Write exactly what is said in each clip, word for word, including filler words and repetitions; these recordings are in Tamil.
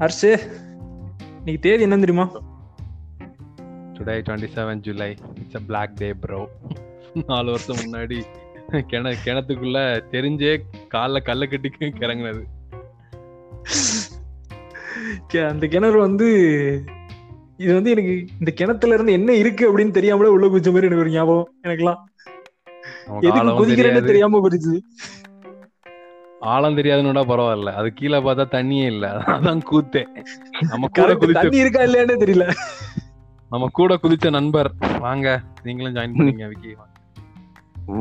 ஹர்ஷே, நீ தேதி என்ன தெரியுமா? டுடே இருபத்தி ஏழு July. It's a black day bro. நாலு வருஷம் முன்னாடி கிண கிணத்துக்குள்ள தெரிஞ்சே கால கல்ல கட்டிக்கு கிறங்குனது. அந்த கிணறு வந்து இது வந்து எனக்கு இந்த கிணத்துல இருந்து என்ன இருக்கு அப்படின்னு தெரியாமல உள்ள குதிச்ச மாதிரி எனக்கு ஒரு ஞாபகம். எனக்குலாம் எதுக்கு குதிக்கிறேன்னு தெரியாம போயிடுச்சு. ஆழம் தெரியாதுன்னு பரவாயில்ல, அது கீழே பார்த்தா தண்ணியே இல்ல. அதான் கூத்தே. நம்ம கூட குதிச்சு இருக்கா இல்லையானே தெரியல. நம்ம கூட குதிச்ச நண்பர் வாங்க, நீங்களும் ஜாயின் பண்ணீங்க. விக்கி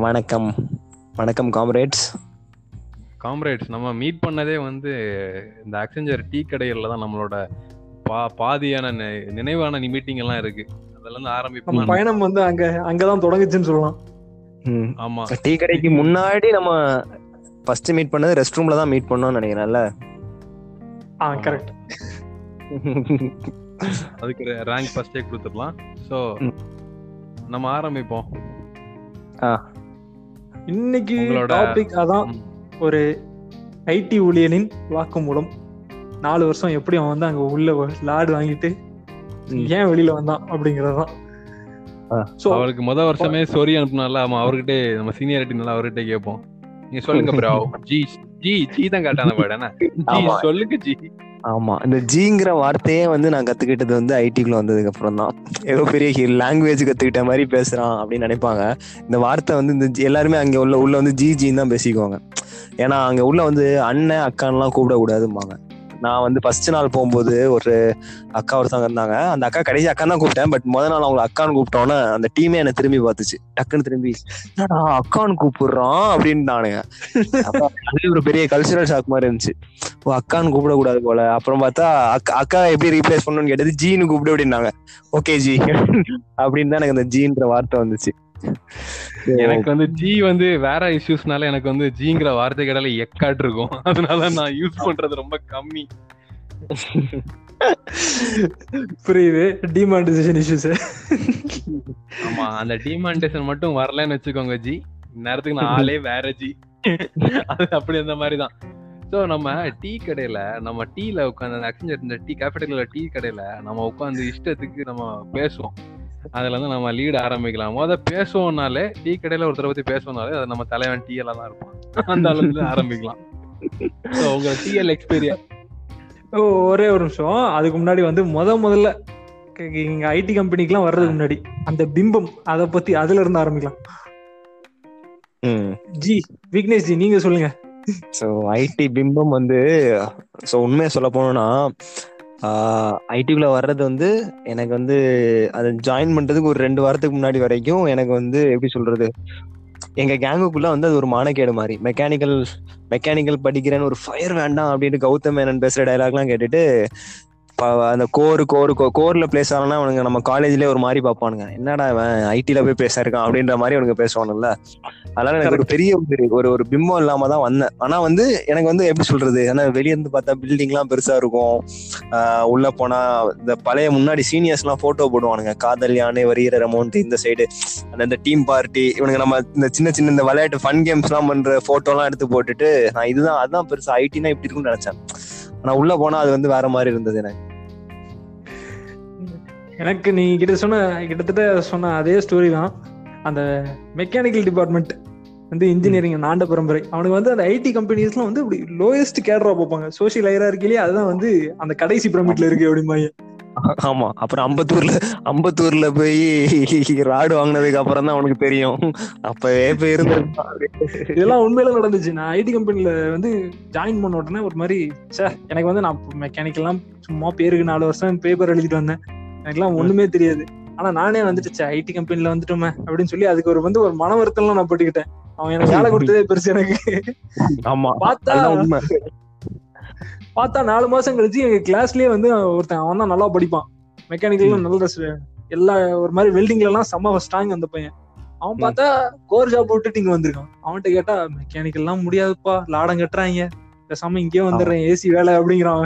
வணக்கம். வணக்கம் காம்ரேட்ஸ். காம்ரேட்ஸ் நம்ம மீட் பண்ணதே வந்து இந்த அக்சஞ்சர் டீ கடையில தான். நம்மளோட பா பாதியான நினைவான மீட்டிங் எல்லாம் இருக்கு. அதெல்லாம் ஆரம்பிப்போம். பயணம் வந்து அங்க அங்கதான் தொடங்குச்சுன்னு சொல்லலாம். ஆமா, டீ கடைக்கு முன்னாடி நம்ம ஃபர்ஸ்ட் மீட் பண்ணது ரெஸ்ட் ரூம்ல தான் மீட் பண்ணோம்னு நினைக்கிறேன்ல. ஆ கரெக்ட். அதுக்கு ரேங்க் ஃபர்ஸ்ட் டேக் கொடுத்துடலாம். சோ நம்ம ஆரம்பிப்போம். ஆ, இன்னைக்கு டாபிக் அதான், ஒரு ஐடி ஊழியனின் வாக்குமூலம். நாலு வருஷம் எப்படி அவன் வந்து அங்க உள்ள லாடு வாங்கிட்டு ஏன் வெளியில வந்தான் அப்படிங்கறதுதான். சோ அவருக்கு முதல் வருஷமே சோரி அனுப்புனால ஆமா அவர்கிட்ட நம்ம சீனியாரிட்டினால அவர்கிட்ட கேட்போம், நீ சொல்லுங்க bro. ஜி ஜி ஜி தான் கட்டான வேர்ட். انا ஜி சொல்லுங்க ஜி. ஆமா, இந்த ஜிங்கற வார்த்தையே வந்து நான் கத்துக்கிட்டது வந்து ஐடிக்குள்ள வந்ததுக்கு அப்புறம் தான். ஏதோ பெரிய லாங்குவேஜ் கத்துக்கிட்ட மாதிரி பேசுறான் அப்படின்னு நினைப்பாங்க. இந்த வார்த்தை வந்து இந்த எல்லாருமே அங்க உள்ள உள்ள வந்து ஜி ஜின்னு தான் பேசிக்குவாங்க. ஏன்னா அங்க உள்ள வந்து அண்ணன் அக்கான்லாம் கூப்பிடக்கூடாதும்பாங்க. நான் வந்து ஃபர்ஸ்ட் நாள் போகும்போது ஒரு அக்கா ஒருத்தவங்க இருந்தாங்க. அந்த அக்கா கடைசி அக்கா தான் கூப்பிட்டேன். பட் முதல் நாள் அவங்களை அக்கான்னு கூப்பிட்டோன்னே அந்த டீமே என்னை திரும்பி பார்த்துச்சு. டக்குன்னு திரும்பி நான் அக்கான்னு கூப்பிடுறான் அப்படின்னு தானுங்க. அது ஒரு பெரிய கல்ச்சுரல் ஷாக் மாதிரி இருந்துச்சு. ஓ, அக்கான்னு கூப்பிடக்கூடாது போல. அப்புறம் பார்த்தா அக்கா அக்கா எப்படி ரீப்ளேஸ் பண்ணணும்னு கேட்டது, ஜீனு கூப்பிடு அப்படின்னாங்க. ஓகே ஜி அப்படின்னு தான் எனக்கு அந்த ஜீன்ற வார்த்தை வந்துச்சு. எனக்கு வந்து ஜி வந்து வேற இஷ்யூஸ்னால எனக்கு வந்து ஜிங்கிற வார்த்தை கடையில எக்காட்டு இருக்கும். அதனால நான் யூஸ் பண்றது ரொம்ப கம்மி. புரியுது. Demonetisation issues. ஆமா, அந்த டிமானிடைசேஷன் மட்டும் வரலன்னு வச்சுக்கோங்க ஜி, நேரத்துக்கு நான் ஆளே வேற ஜி. அது அப்படி அந்த மாதிரிதான். ஸோ நம்ம டீ கடையில நம்ம டீல உட்காந்து அக்சஞ்சர் இந்த டீ கேஃபேட்டரியில டீ கடையில நம்ம உட்காந்து இஷ்டத்துக்கு நம்ம பேசுவோம். அதுல வந்து நம்ம லீடு ஆரம்பிக்கலாம். மொத பேசுவோம்னாலே டீ கடையில ஒருத்தரை பத்தி பேசுவோம்னாலே அது நம்ம தலைவன் டீ எல்லாம் தான் இருப்போம். அந்த அளவுல ஆரம்பிக்கலாம். சோ உங்க டீஎல் எக்ஸ்பீரியன்ஸ். ஓ, ஒரே ஒரு நிமிஷம். அதுக்கு முன்னாடி வந்து முத முதல்ல இங்க ஐடி கம்பெனிக்குலாம் வர்றதுக்கு முன்னாடி அந்த பிம்பம், அதை பத்தி அதுல இருந்து ஆரம்பிக்கலாம். ஜி விக்னேஷ் ஜி, நீங்க சொல்லுங்க. சோ ஐடி பிம்பம் வந்து சோ உண்மையா சொல்ல போனோம்னா ஐடிக்குள்ளே வர்றது வந்து எனக்கு வந்து அதை ஜாயின் பண்ணுறதுக்கு ஒரு ரெண்டு வாரத்துக்கு முன்னாடி வரைக்கும் எனக்கு வந்து எப்படி சொல்கிறது, எங்கள் கேங்குக்குள்ளே வந்து அது ஒரு மானக்கேடு மாதிரி. மெக்கானிக்கல் மெக்கானிக்கல் படிக்கிறேன்னு ஒரு ஃபயர் வேண்டாம் அப்படின்ட்டு கௌதம் மேனன் பேசுகிற டைலாக்லாம் கேட்டுட்டு அந்த கோரு கோரு கோ கோரில் பிளேஸ் ஆகலன்னா அவனுங்க நம்ம காலேஜ்லேயே ஒரு மாதிரி பார்ப்பானுங்க. என்னடா அவன் ஐடியில் போய் பேச இருக்கான் அப்படின்ற மாதிரி அவனுக்கு பேசுவானுல்ல. அதனால எனக்கு ஒரு பெரிய ஒரு ஒரு பிம்பம் இல்லாமல் தான் வந்தேன். ஆனால் வந்து எனக்கு வந்து எப்படி சொல்கிறது, ஆனால் வெளியேருந்து பார்த்தா பில்டிங்லாம் பெருசாக இருக்கும். உள்ளே போனால் இந்த பழைய முன்னாடி சீனியர்ஸ்லாம் ஃபோட்டோ போடுவானுங்க. காதல் யானை வருகிற அமௌண்ட் இந்த சைடு அந்த இந்த டீம் பார்ட்டி இவனுங்க நம்ம இந்த சின்ன சின்ன இந்த விளையாட்டு ஃபன் கேம்ஸ்லாம் பண்ணுற ஃபோட்டோலாம் எடுத்து போட்டுட்டு நான் இதுதான் அதுதான் பெருசாக ஐடினா இப்படி இருக்குன்னு நினச்சேன். ஆனால் உள்ளே போனால் அது வந்து வேற மாதிரி இருந்தது. எனக்கு எனக்கு நீ கிட்ட சொன்ன கிட்டத்தட்ட சொன்ன அதே ஸ்டோரி தான். அந்த மெக்கானிக்கல் டிபார்ட்மெண்ட் வந்து இன்ஜினியரிங் நாண்ட பரம்பரை அவனுக்கு வந்து அந்த ஐடி கம்பெனிஸ்லாம் வந்து இப்படி லோயஸ்ட் கேடரா பார்ப்பாங்க. சோசியல் ஐரார்க்கிலேயே அதுதான் வந்து அந்த கடைசி பிரமிட்ல இருக்கு அப்படிமாங்க. ஆமா, அப்புறம் அம்பத்தூர்ல அம்பத்தூர்ல போய் ராடு வாங்கினதுக்கு அப்புறம் தான் அவனுக்கு தெரியும் அப்பவே போய் இருந்த இதெல்லாம் உண்மையில நடந்துச்சு. நான் ஐடி கம்பெனில வந்து ஜாயின் பண்ண உடனே ஒரு மாதிரி சார் எனக்கு வந்து நான் மெக்கானிக்கெல்லாம் சும்மா பேருக்கு நாலு வருஷம் பேப்பர் எழுதிட்டு வந்தேன். எனக்குலாம் ஒண்ணுமே தெரியாது. ஆனா நானே வந்துட்டு ஐடி கம்பெனில வந்துட்டோமே அப்படின்னு சொல்லி அதுக்கு ஒரு வந்து ஒரு மன வருத்தம்லாம் நான் போட்டுக்கிட்டேன். அவன் எனக்கு வேலை கொடுத்ததே பெருசு எனக்கு. ஆமா, பார்த்தா பார்த்தா நாலு மாசம் கழிச்சு எங்க கிளாஸ்லயே வந்து ஒருத்தன் அவன் தான் நல்லா படிப்பான். மெக்கானிக்கல் நல்ல எல்லா ஒரு மாதிரி வெல்டிங்ல எல்லாம் செம்ம ஸ்ட்ராங் அந்த பையன். அவன் பார்த்தா கோர் ஜாப் விட்டுட்டு இங்க வந்திருக்கான். அவன்கிட்ட கேட்டா மெக்கானிக்கல் எல்லாம் முடியாதுப்பா, லாடம் கட்டுறாங்க, பேசாம இங்கேயே வந்துடுறேன் ஏசி வேலை அப்படிங்கிறான்.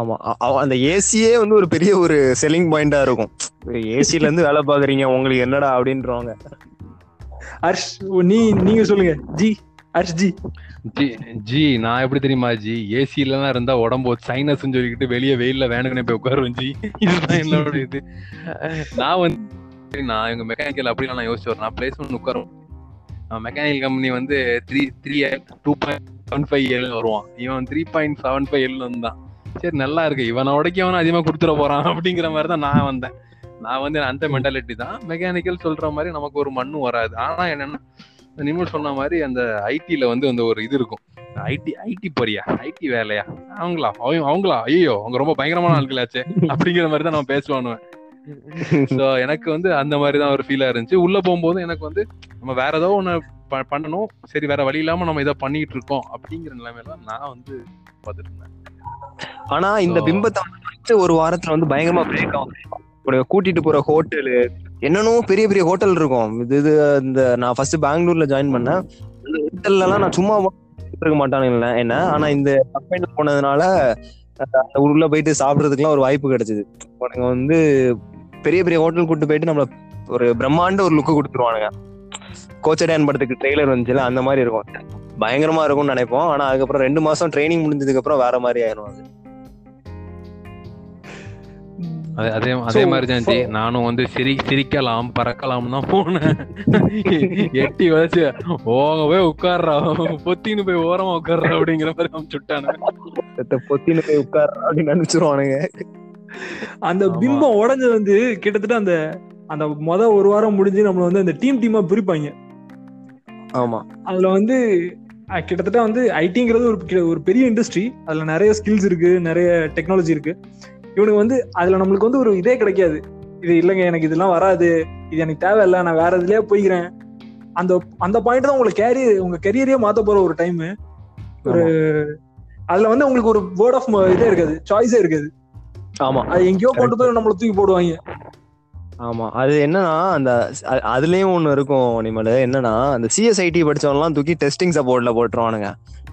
ஆமா, அந்த ஏசியே வந்து ஒரு பெரிய ஒரு செல்லிங் பாயிண்டா இருக்கும். ஏசில இருந்து வேலை பாக்குறீங்க உங்களுக்கு என்னடா அப்படின்றவங்க. ஹர்ஷ் நீ நீங்க சொல்லுங்க ஜி. அர்ஜி ஜி ஜி நான் எப்படி தெரியுமா ஜி, ஏசி இல்லனா இருந்தா உடம்பு சைனஸ் சொல்லிக்கிட்டு வெளியே வெயில்ல வேணுக்குனே போய் உட்காருவேன் ஜி. இதுதான் என்னோட இது. நான் வந்து நான் எங்க மெக்கானிக்கல் அப்படிலாம் நான் யோசிச்சு வரேன், நான் பிளேஸ்மெண்ட் உட்காரும் மெக்கானிக்கல் கம்பெனி வந்து three three L two point seven five L வருவான், இவன் three point seven five L வந்தான். சரி நல்லா இருக்கு, இவனை உடைக்க அவனை அதிகமா கொடுத்துட போறான் அப்படிங்கிற மாதிரி தான் நான் வந்தேன். நான் வந்து அந்த மென்டாலிட்டி தான் மெக்கானிக்கல் சொல்ற மாதிரி நமக்கு ஒரு மண்ணும் வராது. ஆனா என்னன்னா நிமிஷம் சொன்ன மாதிரி அந்த ஐடியில வந்து அந்த ஒரு இது இருக்கும், ஐடி ஐடி போறியா, ஐடி வேலையா, அவங்களா அவங்களா ஐயோ அவங்க ரொம்ப பயங்கரமான ஆட்களாச்சு அப்படிங்கிற மாதிரி தான் நம்ம பேசுவானுவேன். ஸோ எனக்கு வந்து அந்த மாதிரி தான் ஒரு ஃபீலா இருந்துச்சு. உள்ள போகும்போது எனக்கு வந்து நம்ம வேற ஏதோ ஒன்று பண்ணணும், சரி வேற வழி இல்லாம நம்ம இதை பண்ணிட்டு இருக்கோம் அப்படிங்கிற நிலைமையில நான் வந்து பார்த்துட்டு இருந்தேன். ஆனா இந்த பிம்பத்தை ஒரு வாரத்துல வந்து பயங்கரமா பிரேக் ஆகும். கூட்டிட்டு போற ஹோட்டலு என்னன்னு பெரிய பெரிய ஹோட்டல் இருக்கும். இது இது இந்த நான் ஃபர்ஸ்ட் பெங்களூர்ல ஜாயின் பண்ணேன், இந்த ஹோட்டல்லாம் நான் சும்மா இருக்க மாட்டானுங்களே என்ன. ஆனா இந்த கம்பெனில போனதுனால அந்த ஊருக்குள்ள போயிட்டு சாப்பிட்றதுக்குலாம் ஒரு வாய்ப்பு கிடைச்சது. உனக்கு வந்து பெரிய பெரிய ஹோட்டல் கூப்பிட்டு போயிட்டு நம்மள ஒரு பிரம்மாண்ட ஒரு லுக்கு கொடுத்துருவானுங்க. கோச்சடையான் படத்துக்கு ட்ரெய்லர் வந்துச்சுல அந்த மாதிரி இருக்கும், பயங்கரமா இருக்கும்னு நினைப்போம். ஆனா அதுக்கப்புறம் ரெண்டு மாசம் ட்ரைனிங் முடிஞ்சதுக்கு அப்புறம் வேற மாதிரி ஆயிரும். அது அதே அதே மாதிரிதான் ஜி, நானும் வந்து சிரி சிரிக்கலாம் பறக்கலாம் தான் போனேன். எட்டி வச்சு ஓங்க போய் உட்கார்றா, பொத்தின்னு போய் ஓரமா உட்கார்றா அப்படிங்கிற மாதிரி அவன் சுட்டானு பொத்தின்னு போய் உட்கார்றா அப்படின்னு நினைச்சிருவானுங்க. அந்த பிம்பம் உடஞ்சது வந்து கிட்டத்தட்ட அந்த அந்த மொத ஒரு வாரம் முடிஞ்சு நம்மள வந்து அந்த டீம் டீமா பிரிப்பாங்க. ஆமா, அதுல வந்து கிட்டத்தட்ட வந்து ஐடிங்கிறது ஒரு ஒரு பெரிய இண்டஸ்ட்ரி, அதுல நிறைய ஸ்கில்ஸ் இருக்கு, நிறைய டெக்னாலஜி இருக்கு. இவனுக்கு வந்து அதுல நம்மளுக்கு வந்து ஒரு இதே கிடைக்காது, இது இல்லைங்க எனக்கு இதெல்லாம் வராது, இது எனக்கு தேவையில்லை, நான் வேற இதுலயே போய்க்கிறேன். அந்த அந்த பாயிண்ட் தான் உங்களுக்கு கேரியர் உங்க கெரியரே மாத்த போற ஒரு டைம். ஒரு அதுல வந்து உங்களுக்கு ஒரு வேர்ட் ஆஃப் இதே இருக்காது, சாய்ஸே இருக்காது. ஆமா, அது எங்கேயோ கொண்டு போய் நம்மள தூக்கி போடுவாங்க. ஆமா, அது என்னன்னா அந்த அதுலயும் ஒண்ணு இருக்கும் நிமலு, என்னன்னா அந்த சிஎஸ்ஐடி படிச்சவன்லாம் தூக்கி டெஸ்டிங் சப்போர்ட்ல போட்டுருவானுங்க,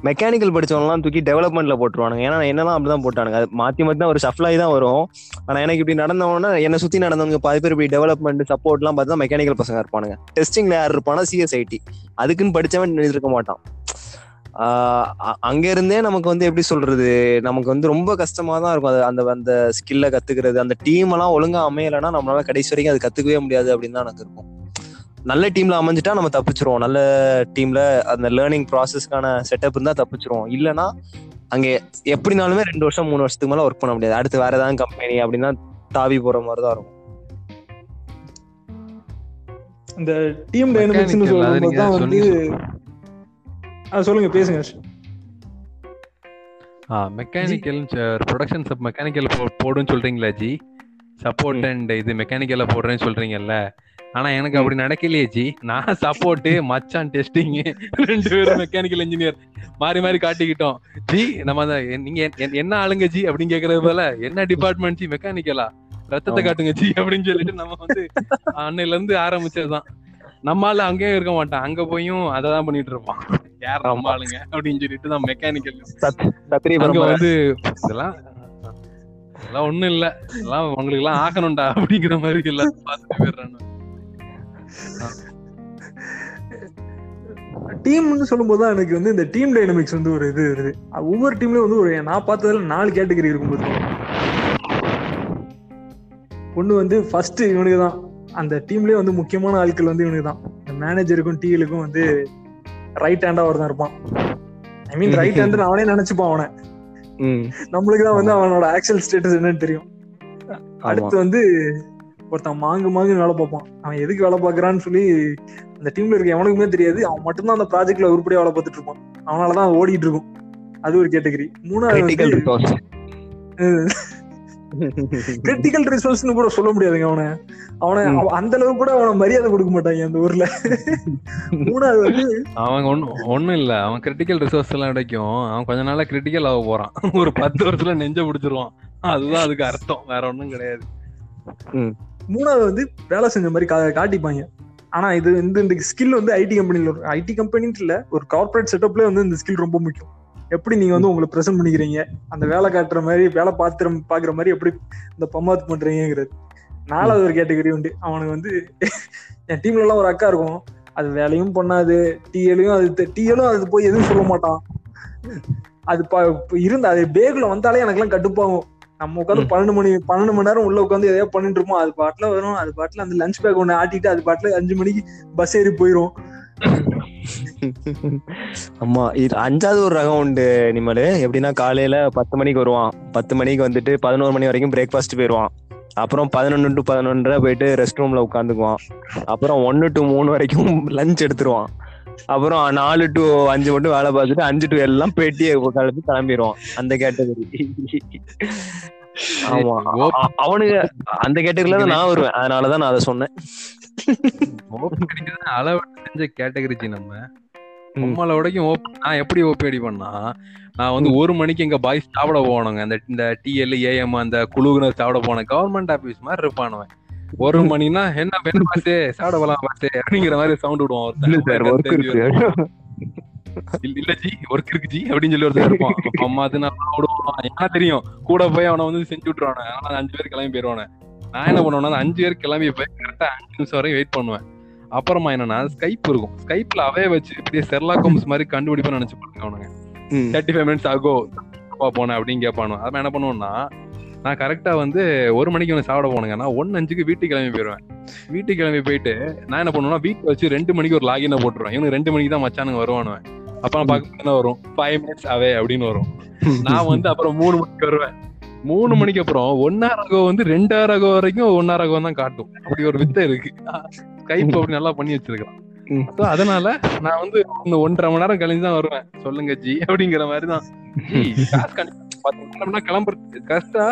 மெக்கானிக்கல் படிச்சவன்லாம் தூக்கி டெவலப்மெண்ட்ல போட்டுருவானுங்க. ஏன்னா என்னெல்லாம் அப்படிதான் போட்டானுங்க, அது மாத்தி மாத்தி தான் ஒரு சப்ளாய் தான் வரும். ஆனா எனக்கு இப்படி நடந்தவனா என்னை சுத்தி நடந்தவங்க பாதி பேர் இப்படி டெவலப்மெண்ட் சப்போர்ட் எல்லாம் பார்த்தா மெக்கானிக்கல் பசங்க இருப்பானுங்க, டெஸ்டிங்ல யார் இருப்பானா சிஎஸ்ஐடி, அதுக்குன்னு படிச்சவன் இருக்க மாட்டான். ஆஹ் அங்க இருந்தே நமக்கு வந்து எப்படி சொல்றது, நமக்கு வந்து ரொம்ப கஷ்டமா தான் இருக்கும் அது அந்த அந்த ஸ்கில்ல கத்துக்கிறது. அந்த டீம் எல்லாம் ஒழுங்கா அமையலைன்னா நம்மளால கடைசி வரைக்கும் அது கத்துக்கவே முடியாது அப்படின்னு தான் எனக்கு இருக்கும். நல்ல டீம்ல அமைஞ்சிட்டா நம்ம தப்பிச்சிருவோம், நல்ல டீம்ல அந்த லேர்னிங் ப்ராசஸ்க்கான செட்டப் இருந்தா தப்பிச்சிருவோம். இல்லைன்னா அங்கே எப்படினாலுமே ரெண்டு வருஷம் மூணு வருஷத்துக்கு மேல ஒர்க் பண்ண முடியாது, அடுத்து வேற ஏதாவது கம்பெனி அப்படின்னா தாவி போற மாதிரிதான் இருக்கும். இந்த டீம் டைனமிக்ஸ்னு சொல்லும்போது தான் வந்து சொல்லுங்க பேசுங்க. மெக்கானிக்கல் ப்ரொடக்ஷன் சப் மெக்கானிக்கல் போடுன்னு சொல்றீங்களா ஜி, சப்போர்ட் அண்ட் இது மெக்கானிக்கல்ல போடுறேன்னு சொல்றீங்கல்ல. ஆனா எனக்கு அப்படி நடக்கலையே ஜி, நான் சப்போர்ட் மச்சான் டெஸ்டிங் ரெண்டு பேரும் மெக்கானிக்கல் இன்ஜினியர் மாறி மாறி காட்டிக்கிட்டோம் ஜி. நம்ம நீங்க என்ன ஆளுங்க ஜி அப்படின்னு கேக்குறது போல, என்ன டிபார்ட்மெண்ட் ஜி மெக்கானிக்கலா, ரத்தத்தை காட்டுங்க ஜி அப்படின்னு சொல்லிட்டு நம்ம வந்து அன்னையில இருந்து ஆரம்பிச்சதுதான். நம்மளால அங்கேயும் இருக்க மாட்டான், அங்க போயும் அதான் பண்ணிட்டு இருப்பான் யார் நம்ம ஆளுங்க அப்படின்னு சொல்லிட்டு தான் மெக்கானிக்கல் வந்து இதெல்லாம் இதெல்லாம் ஒண்ணும் இல்ல, இதெல்லாம் உங்களுக்கு எல்லாம் ஆகணும்டா அப்படிங்கிற மாதிரி எல்லாரும் பார்த்துட்டு போயிடுறானு. டீம்னு சொல்லும் போதுதான் எனக்கு வந்து இந்த டீம் டைனமிக்ஸ் வந்து ஒரு இது இருக்குது. ஒவ்வொரு டீம்லயும் வந்து ஒரு நான் பார்த்ததுல நாலு கேட்டகரி இருக்கும்போது ஒண்ணு வந்து ஃபர்ஸ்ட் இவனுக்கு தான் அந்த டீம்லயே வந்து முக்கியமான ஆட்கள் வந்து இவனுக்கு தான், மேனேஜருக்கும் டீலுக்கும் வந்து ரைட் ஹேண்டா அவர்தான் இருப்பான். ஐ மீன் ரைட் ஹேண்ட் அவனே நினைச்சுப்பான் அவனை, நம்மளுக்குதான் வந்து அவனோட ஆக்சுவல் ஸ்டேட்டஸ் என்னன்னு தெரியும். அடுத்து வந்து ஒருத்தன் மாங்கு மாங்குன்னு வேலை பார்ப்பான், அவன் எதுக்கு வேலை பார்க்கறான்னு சொல்லி அந்த டீம்ல இருக்க எவனுக்குமே தெரியாது, அவன் மட்டும்தான் அந்த ப்ராஜெக்ட்ல உருப்படியா வேலை பார்த்துட்டு இருப்பான், அவனாலதான் அவன் ஓடிட்டு இருக்கும். அது ஒரு கேட்டகரி. மூணாவது கிரிட்டிக்கல் ரிசோர்ஸ்னு கூட சொல்ல முடியாதுங்க அவனை, அவனை அந்த அளவுக்கு கூட அவனை மரியாதை கொடுக்க மாட்டாங்க அந்த ஊர்ல. மூணாவது வந்து அவன் ஒன்னும் ஒன்னும் இல்ல, அவன் கிரிட்டிக்கல் ரிசோர்ஸ் எல்லாம் கிடைக்கும், அவன் கொஞ்ச நாளா கிரிட்டிக்கல் ஆக போறான், ஒரு பத்து வருஷத்துல நெஞ்ச பிடிச்சிருவான், அதுதான் அதுக்கு அர்த்தம், வேற ஒன்னும் கிடையாது. மூணாவது வந்து வேலை செஞ்ச மாதிரி காட்டிப்பாங்க. ஆனா இது வந்து இந்த ஸ்கில் வந்து ஐடி கம்பெனில ஐடி கம்பெனின்னு இல்ல ஒரு கார்பரேட் செட்டப்ல வந்து இந்த ஸ்கில் ரொம்ப முக்கியம். எப்படி நீங்க வந்து உங்களை ப்ரெசென்ட் பண்ணிக்கிறீங்க, அந்த வேலை காட்டுற மாதிரி வேலை பாத்துற பாக்குற மாதிரி எப்படி இந்த பம்பாத் பண்றீங்கிறது. நாலாவது ஒரு கேட்டகரி உண்டு, அவனுக்கு வந்து என் டீம்ல எல்லாம் ஒரு அக்கா இருக்கும், அது வேலையும் பண்ணாது. டிஎலையும் அது டிஎலும் அது போய் எதுவும் சொல்ல மாட்டான். அது இருந்த அது பேக்ல வந்தாலே எனக்கு எல்லாம் கடுப்பாகும். நம்ம உட்காந்து பன்னெண்டு மணி பன்னெண்டு மணி நேரம் உள்ள உட்காந்து எதையோ பண்ணிட்டு இருப்போம். அது பாட்டுல வரும், அது பாட்டுல அந்த லஞ்ச் பேக் ஒண்ணு ஆட்டிட்டு அது பாட்டுல அஞ்சு மணிக்கு பஸ் ஏறி போயிரும். ஆமா, அஞ்சாவது ஒரு ரகம் உண்டு நிமல். எப்படின்னா காலையில பத்து மணிக்கு வருவான், பத்து மணிக்கு வந்துட்டு பதினோரு மணி வரைக்கும் பிரேக்ஃபாஸ்ட் போயிருவான். அப்புறம் பதினொன்னு டு பதினொன்றரை போயிட்டு ரெஸ்ட் ரூம்ல உட்காந்துக்குவான். அப்புறம் ஒன்னு டு மூணு வரைக்கும் லஞ்ச் எடுத்துருவான். அப்புறம் நாலு டு அஞ்சு மட்டும் வேலை பார்த்துட்டு அஞ்சு டு எல்லாம் பேட்டியை கலந்து கிளம்பிடுவான். அந்த கேட்டகரி. ஆமா, அவனுக்கு அந்த கேட்டகரியில தான் நான் வருவேன். அதனாலதான் நான் அதை சொன்னேன். அளவு செஞ்ச கேட்டகரிச்சு நம்ம உமால உடைக்கும் ஓப்பன். நான் எப்படி ஓப்பி அடி பண்ணா, நான் வந்து ஒரு மணிக்கு எங்க பாய்ஸ் சாப்பிட போனோங்க. அந்த இந்த டிஎல் ஏஎம் அந்த குழுவினர் சாப்பிட போனேன். கவர்மெண்ட் ஆபீஸ் மாதிரி இருப்பானுவன். ஒரு மணினா என்ன வேணும் பார்த்து சாப்பிட போலாம் பார்த்து அப்படிங்கிற மாதிரி சவுண்ட் விடுவோம். இல்ல ஜி ஒர்க் இருக்கு ஜி அப்படின்னு சொல்லி ஒருத்தர் இருப்பான். அம்மா அது நல்லா விடுவான். என்ன தெரியும், கூட போய் அவனை வந்து செஞ்சு விட்டுருவானு. அதனால அஞ்சு பேர் கிளம்பி போயிடுவானே. நான் என்ன பண்ணுவேன்னா அஞ்சு பேர் கிளம்பி போய் கரெக்டா அஞ்சு நிமிஷம் வரைக்கும் வெயிட் பண்ணுவேன். அப்புறமா என்னன்னா ஸ்கைப் இருக்கும். ஸ்கைப்ல அவைய வச்சு இப்படியே செர்லா கோம்ஸ் மாதிரி கண்டுபிடிப்பா நினைச்சு பாருங்க. அவனுங்க தேர்ட்டி ஃபைவ் மினிட்ஸ் ஆகும் போனேன் அப்படின்னு கேட்பானு. அதான் என்ன பண்ணுவோம்னா, நான் கரெக்டா வந்து ஒரு மணிக்கு ஒன்று சாப்பிட போனுங்க. நான் ஒன்னு அஞ்சுக்கு வீட்டுக்கு கிளம்பி போயிடுவேன். வீட்டுக்கு கிளம்பி போயிட்டு நான் என்ன பண்ணுவேன்னா வீட்டில் வச்சு ரெண்டு மணிக்கு ஒரு லாகினை போட்டுருவேன். இவனுக்கு ரெண்டு மணிக்கு தான் மச்சானுங்க வருவானுவேன். அப்ப நான் பார்க்க வரும் ஃபைவ் மினிட்ஸ் அவே அப்படின்னு வரும். நான் வந்து அப்புறம் மூணு மணிக்கு வருவேன். மூணு மணிக்கு அப்புறம் ஒன்னாரகோ வந்து ரெண்டாயிரகோ வரைக்கும் ஒன்னாரகோ தான் காட்டும். அப்படி ஒரு வித்தை இருக்கு. ஸ்கைப் அப்படி நல்லா பண்ணி வச்சிருக்கான். அதனால நான் வந்து ஒன்றரை மணி நேரம் கழிஞ்சு தான் வருவேன். சொல்லுங்க ஜி அப்படிங்கிற மாதிரி தான். கிளம்புறது கஷ்டா.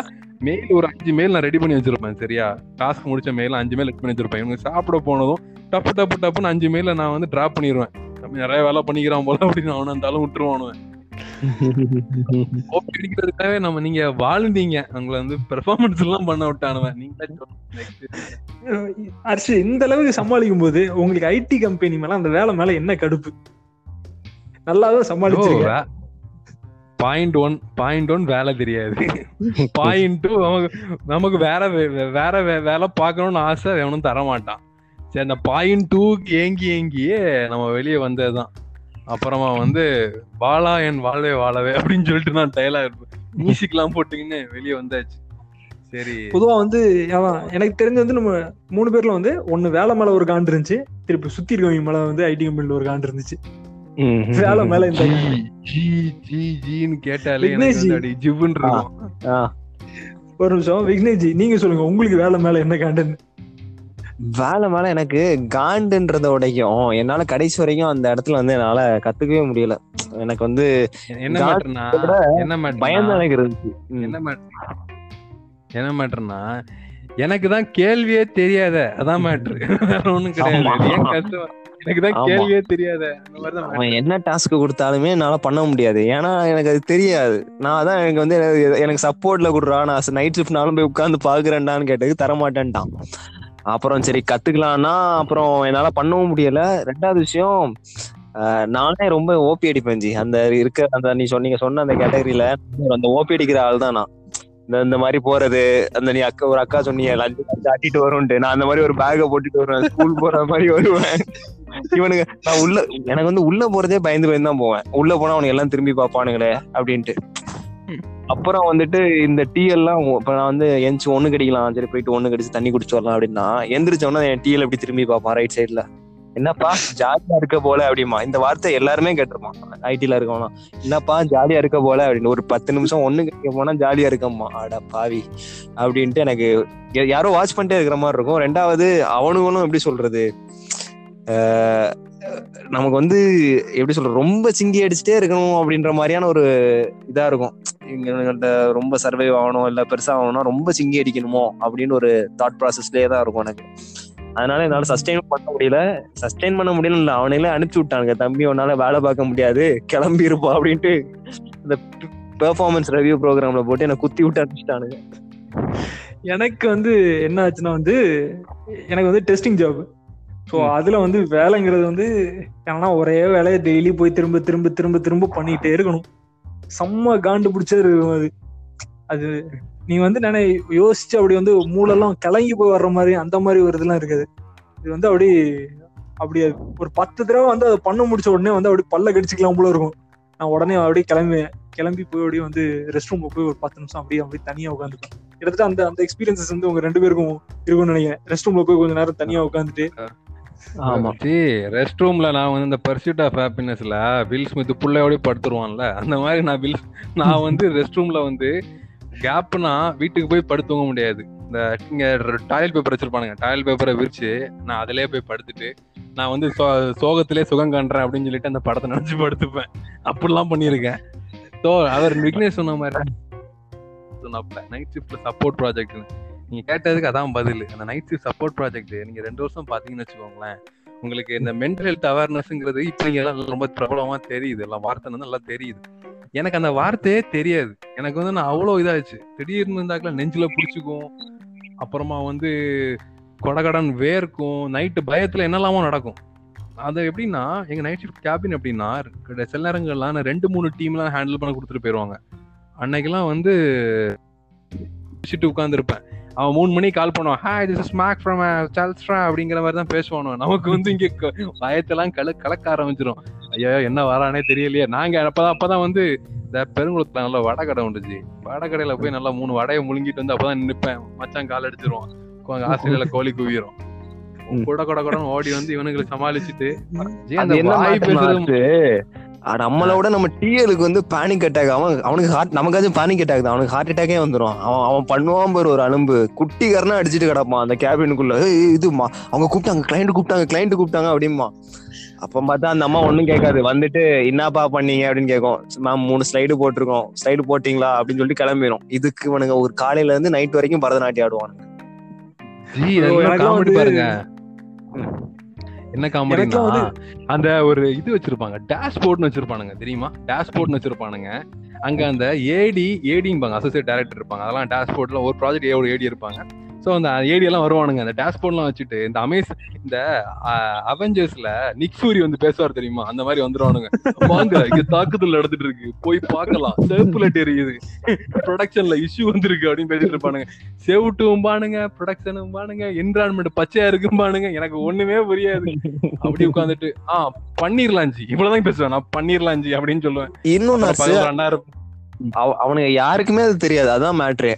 மெயில் ஒரு அஞ்சு மெயில் நான் ரெடி பண்ணி வச்சிருப்பேன். சரியா, டாஸ்க் முடிச்ச மெயில் அஞ்சு மெயில் ரெடி பண்ணி வச்சிருப்பேன். இவங்க சாப்பிட போனதும் டப்பு டப்பு டப்புன்னு அஞ்சு மெயில நான் வந்து டிராப் பண்ணிடுவேன். நம்ம நிறைய வேலை பண்ணிக்கிறான் போல அப்படின்னு அவனு இருந்தாலும் விட்டுருவானுவேன். அடிக்கிறதுக்காகவே நம்ம நீங்க வாழ்ந்தீங்க. உங்களை வந்து பெர்ஃபார்மன்ஸ் எல்லாம் பண்ண விட்டானுவேன். நீங்களே அரசு இந்த அளவுக்கு சமாளிக்கும் போது உங்களுக்கு ஐடி கம்பெனி மேல அந்த வேலை மேல என்ன கடுப்பு? நல்லாதான் சமாளிச்சிருக்கீங்க. பாயிண்ட் ஒன் பாயிண்ட் ஒன் வேலை தெரியாது. பாயிண்ட் டூ நமக்கு வேற வேற வேலை பார்க்கணும்னு ஆசை எவனும் தரமாட்டான். சரி, அந்த பாயிண்ட் டூக்கு ஏங்கி ஏங்கியே நம்ம வெளியே வந்ததுதான். அப்புறமா வந்து வாழா என் வாழவே வாழவே அப்படின்னு சொல்லிட்டு நான் டயலா இருப்பேன். மியூசிக் எல்லாம் போட்டுக்கின்னு வெளியே வந்தாச்சு. சரி, பொதுவா வந்து எனக்கு தெரிஞ்ச வந்து நம்ம மூணு பேர்ல வந்து ஒன்னு வேலை மேல ஒரு காண்டு இருந்துச்சு. திருப்பி சுத்தி இருக்கவங்க மேல வந்து ஐடி கம்பெனில ஒரு காண்டு இருந்துச்சு. வேலை மேல இந்த ஜி ஜி ஜின்னு கேட்டாலே ஜிவ்னு. ஒரு நிமிஷம் விக்னேஷ்ஜி, நீங்க சொல்லுங்க, உங்களுக்கு வேலை மேல என்ன காண்டுன்னு? வேலை மேல எனக்கு காண்டுன்றத உடைக்கும். என்னால கடைசி வரைக்கும் அந்த இடத்துல வந்து என்னால கத்துக்கவே முடியல. எனக்கு வந்து என்ன பயம் எனக்கு இருந்துச்சு. என்ன மேட்டர்னா என்ன மேட்டர்னா எனக்குதான் கேள்வியே தெரியாத. அதான் மேட்டர், வேற ஒண்ணும் கிடையாது. எனக்குதான் கேள்வியே தெரியாத. அவன் என்ன டாஸ்க் கொடுத்தாலுமே என்னால பண்ண முடியாது. ஏன்னா எனக்கு அது தெரியாது. நான் அதான் எனக்கு வந்து எனக்கு சப்போர்ட்ல கொடுறா, நான் நைட் ஷிஃப்ட்னாலும் போய் உட்காந்து பாக்குறேன்டான்னு கேட்டது தரமாட்டேன்ட்டான். அப்புறம் சரி கத்துக்கலாம்னா அப்புறம் என்னால பண்ணவும் முடியல. ரெண்டாவது விஷயம், நானே ரொம்ப ஓபி அடிப்பேன் ஜி. அந்த இருக்க அந்த நீ சொன்னீங்க சொன்ன அந்த கேட்டகரியில அந்த ஓபி அடிக்கிற ஆள் தான் நான். இந்த இந்த மாதிரி போறது, அந்த நீ அக்கா ஒரு அக்கா சொன்னீங்க லஞ்சு ஆட்டிட்டு வரும்ட்டு, நான் அந்த மாதிரி ஒரு பேக்கை போட்டுட்டு வருவேன். ஸ்கூல் போற மாதிரி வருவேன். இவனுக்கு நான் உள்ள எனக்கு வந்து உள்ள போறதே பயந்து பயந்து தான் போவேன். உள்ள போனா அவனுக்கு எல்லாம் திரும்பி பாப்பானுங்களே அப்படின்ட்டு. அப்புறம் வந்துட்டு இந்த டீ எல்லாம் இப்ப நான் வந்து எந்திச்சு ஒண்ணு கடிக்கலாம், சரி போயிட்டு ஒண்ணு கடிச்சு தண்ணி குடிச்சு வரலாம் அப்படின்னா, எந்திரிச்சோன்னா என் டீல எப்படி திரும்பி பாப்பான் ரைட் சைட்ல, என்னப்பா ஜாலியா இருக்க போல அப்படிமா. இந்த வார்த்தை எல்லாருமே கேட்டிருப்பான் ஐடில இருக்கவனா. என்னப்பா ஜாலியா இருக்க போல அப்படின்னு ஒரு பத்து நிமிஷம் ஒண்ணு கிடைக்க போனா ஜாலியா இருக்கம்மா, அட பாவி அப்படின்ட்டு எனக்கு யாரோ வாட்ச் பண்ணிட்டே இருக்கிற மாதிரி இருக்கும். ரெண்டாவது அவனுங்களும் எப்படி சொல்றது, ஆஹ் நமக்கு வந்து எப்படி சொல்ற, ரொம்ப சிங்கி அடிச்சுட்டே இருக்கணும் அப்படின்ற மாதிரியான ஒரு இதா இருக்கும். இவங்கள்ட்ட ரொம்ப சர்வைவ் ஆகணும், இல்ல பெருசா ஆகணும்னா ரொம்ப சிங்கி அடிக்கணுமோ அப்படின்னு ஒரு தாட் ப்ராசஸ்லயே தான் இருக்கும் எனக்கு. அதனால என்னால சஸ்டெயின் பண்ண முடியல. சஸ்டெயின் பண்ண முடியல இல்ல அவனையில அனுப்பிச்சு விட்டானுங்க. தம்பி உன்னால வேலை பார்க்க முடியாது, கிளம்பி இருப்பா அப்படின்ட்டு இந்த பெர்ஃபார்மன்ஸ் ரிவ்யூ ப்ரோக்ராம்ல போட்டு எனக்கு குத்தி விட்டு அனுப்பிச்சுட்டானுங்க. எனக்கு வந்து என்ன ஆச்சுன்னா வந்து எனக்கு வந்து டெஸ்டிங் ஜாப். ஸோ அதுல வந்து வேலைங்கிறது வந்து ஏன்னா ஒரே வேலையை டெய்லி போய் திரும்ப திரும்ப திரும்ப திரும்ப பண்ணிக்கிட்டே இருக்கணும். செம்ம காண்டு பிடிச்சது இருக்கும். அது அது நீ வந்து நானே யோசிச்சு அப்படி வந்து மூளெல்லாம் கிளங்கி போய் வர்ற மாதிரி அந்த மாதிரி ஒரு இதெல்லாம் இருக்குது. இது வந்து அப்படி அப்படி ஒரு பத்து தடவை வந்து அதை பண்ண முடிச்ச உடனே வந்து அப்படி பல்ல கடிச்சிக்கலாம் போல இருக்கும். நான் உடனே அப்படியே கிளம்புவேன், கிளம்பி போய் அப்படியே வந்து ரெஸ்ட் ரூம் போய் ஒரு பத்து நிமிஷம் அப்படியே அப்படியே தனியாக உட்காந்துப்பேன். கிட்டத்தட்ட அந்த அந்த எக்ஸ்பீரியன்ஸஸ் வந்து உங்க ரெண்டு பேருக்கும் இருக்கும்னு நினைக்கிறேன். ரெஸ்ட் ரூம்ல போய் கொஞ்ச நேரம் தனியா உட்காந்துட்டு. ஆமா, ரெஸ்ட் ரூம்ல நான் வந்து இந்த பர்சூட் ஆஃப் ஹாப்பினஸ்ல வில் ஸ்மித் புள்ளையோட படுத்துருவான்ல, அந்த மாதிரி நான் வில் நான் வந்து ரெஸ்ட் ரூம்ல வந்து கேப்னா வீட்டுக்கு போய் படுத்துவங்க முடியாது. இந்த இங்க டாய்லெட் பேப்பர் வச்சிருப்பானுங்க, டாய்லெட் பேப்பரை விரிச்சு நான் அதிலே போய் படுத்துட்டு நான் வந்து சோகத்திலே சுகம் காண்றேன் அப்படின்னு சொல்லிட்டு அந்த படத்தை நினைச்சு படுத்துப்பேன். அப்படிலாம் பண்ணியிருக்கேன். ஸோ அவர் விக்னேஷ் சொன்ன மாதிரி சொன்னாப்ல நைட் ஷிஃப்ட்ல சப்போர்ட் ப்ராஜெக்ட்னு நீங்க கேட்டதுக்கு அதான் பதில். அந்த நைட் ஷிஃப்ட் சப்போர்ட் ப்ராஜெக்ட் நீங்க ரெண்டு வருஷம் பாத்தீங்கன்னு வச்சுக்கோங்களேன், உங்களுக்கு இந்த மென்டல் ஹெல்த் அவேர்னஸ்ங்கிறது இப்ப எல்லாம் ரொம்ப பிரபலமா தெரியுது, எல்லாம் வார்த்தை வந்து நல்லா தெரியுது. எனக்கு அந்த வார்த்தையே தெரியாது. எனக்கு வந்து நான் அவ்வளோ இதாகிடுச்சு, திடீர்னு இருந்தாக்கல நெஞ்சில் பிடிச்சிக்கும், அப்புறமா வந்து கொடகடன் வேர்க்கும், நைட்டு பயத்தில் என்னெல்லாமோ நடக்கும். அது எப்படின்னா எங்கள் நைட் ஷிஃப்ட் கேபின் எப்படின்னா சில நேரங்கள்லாம் ரெண்டு மூணு டீம்லாம் ஹேண்டில் பண்ண கொடுத்துட்டு போயிடுவாங்க. அன்னைக்கெல்லாம் வந்து பிடிச்சிட்டு உட்காந்துருப்பேன். அவன் மூணு மணிக்கு கால் பண்ணுவான், hi this is Mac from சால்ஸ்ட்ரா அப்படிங்கிற மாதிரி தான் பேசுவானோ. நமக்கு வந்து இங்கே பயத்தெல்லாம் கல கலக்க ஆரம்பிச்சிடும். ஐயோ என்ன வரானே தெரியலையே. நாங்கள் அப்போதான் அப்போதான் வந்து இந்த பெருங்குளத்தில் நல்லா வடை கடை உண்டுச்சு. வடை கடையில் போய் நல்லா மூணு வடையை முழுங்கிட்டு வந்து அப்போதான் நிற்பேன். மச்சான் கால் அடிச்சிருவான், ஆஸ்திரேலியாவில் கோழி குவியிரும், கூட கூட கூட ஓடி வந்து இவனுங்களை சமாளிச்சுட்டு நம்மளோட நம்ம டிஎலுக்கு வந்து பேனிக் அட்டாக். அவன் அவனுக்கு ஹார்ட், நமக்காச்சும் பேனிக் அட்டாக் தான், அவனுக்கு ஹார்ட் அட்டாக்கே வந்துடும். அவன் அவன் பண்ணுவான் பாரு ஒரு அலும்பு, குட்டிக்காரனா அடிச்சுட்டு கிடப்பான் அந்த கேபினுக்குள்ள. இதுமா அவங்க கூப்பிட்டாங்க, கிளைண்ட் கூப்பிட்டாங்க கிளைண்ட் கூப்பிட்டாங்க அப்படிமா. அப்போ பார்த்தா அந்த அம்மா ஒன்றும் கேட்காது, வந்துட்டு என்னப்பா பண்ணீங்க அப்படின்னு கேட்கும். மேம் மூணு ஸ்லைடு போட்டிருக்கோம், ஸ்லைடு போட்டிங்களா அப்படின்னு சொல்லிட்டு கிளம்பிடும். இதுக்கு இவனுங்க ஒரு காலையில இருந்து நைட் வரைக்கும் பரதநாட்டியம் ஆடுவானுங்க. என்ன காமெடினா அந்த ஒரு இது வச்சிருப்பாங்க, டேஷ் போர்ட்னு வச்சிருப்பானுங்க தெரியுமா, டேஷ் போர்ட்னு வச்சிருப்பானுங்க. அங்க அந்த ஏடி ஏடிம்பாங்க, அசோசியேட் டைரக்டர் இருப்பாங்க. அதெல்லாம் டேஷ் போர்ட்ல ஒரு ப்ராஜெக்ட் ஏ ஒரு ஏடி இருப்பாங்க. ஸோ அந்த ஏடி எல்லாம் வருவானுங்க அந்த டேஷ் போர்ட்லாம் வச்சுட்டு. இந்த அமேஸ் இந்த அவெஞ்சர்ஸ்ல நிக் ஃபியூரி வந்து பேசுவார் தெரியுமா, அந்த மாதிரி வந்துருவானுங்க. வாங்க இங்க தாக்குதல் நடந்துட்டு இருக்கு, போய் பார்க்கலாம், செர்புலட் எரியுது, ப்ரொடக்ஷன்ல இஷ்யூ வந்துருக்கு அப்படின்னு பேசிட்டு இருப்பானுங்க. செவுட்டும் பானுங்க, ப்ரொடக்ஷனும் பானுங்க, என்விரான்மெண்ட் பச்சையா இருக்கும் பானுங்க. எனக்கு ஒண்ணுமே புரியாது. அப்படி உட்காந்துட்டு ஆ பண்ணிரலாஞ்சி இவ்வளவுதான் பேசுவேன் நான், பண்ணிரலாஞ்சி அப்படின்னு சொல்லுவேன். இன்னும் ரெண்டாயிரம் அவனுக்கு யாருக்குமே அது தெரியாது. அதான் மேட்ரு.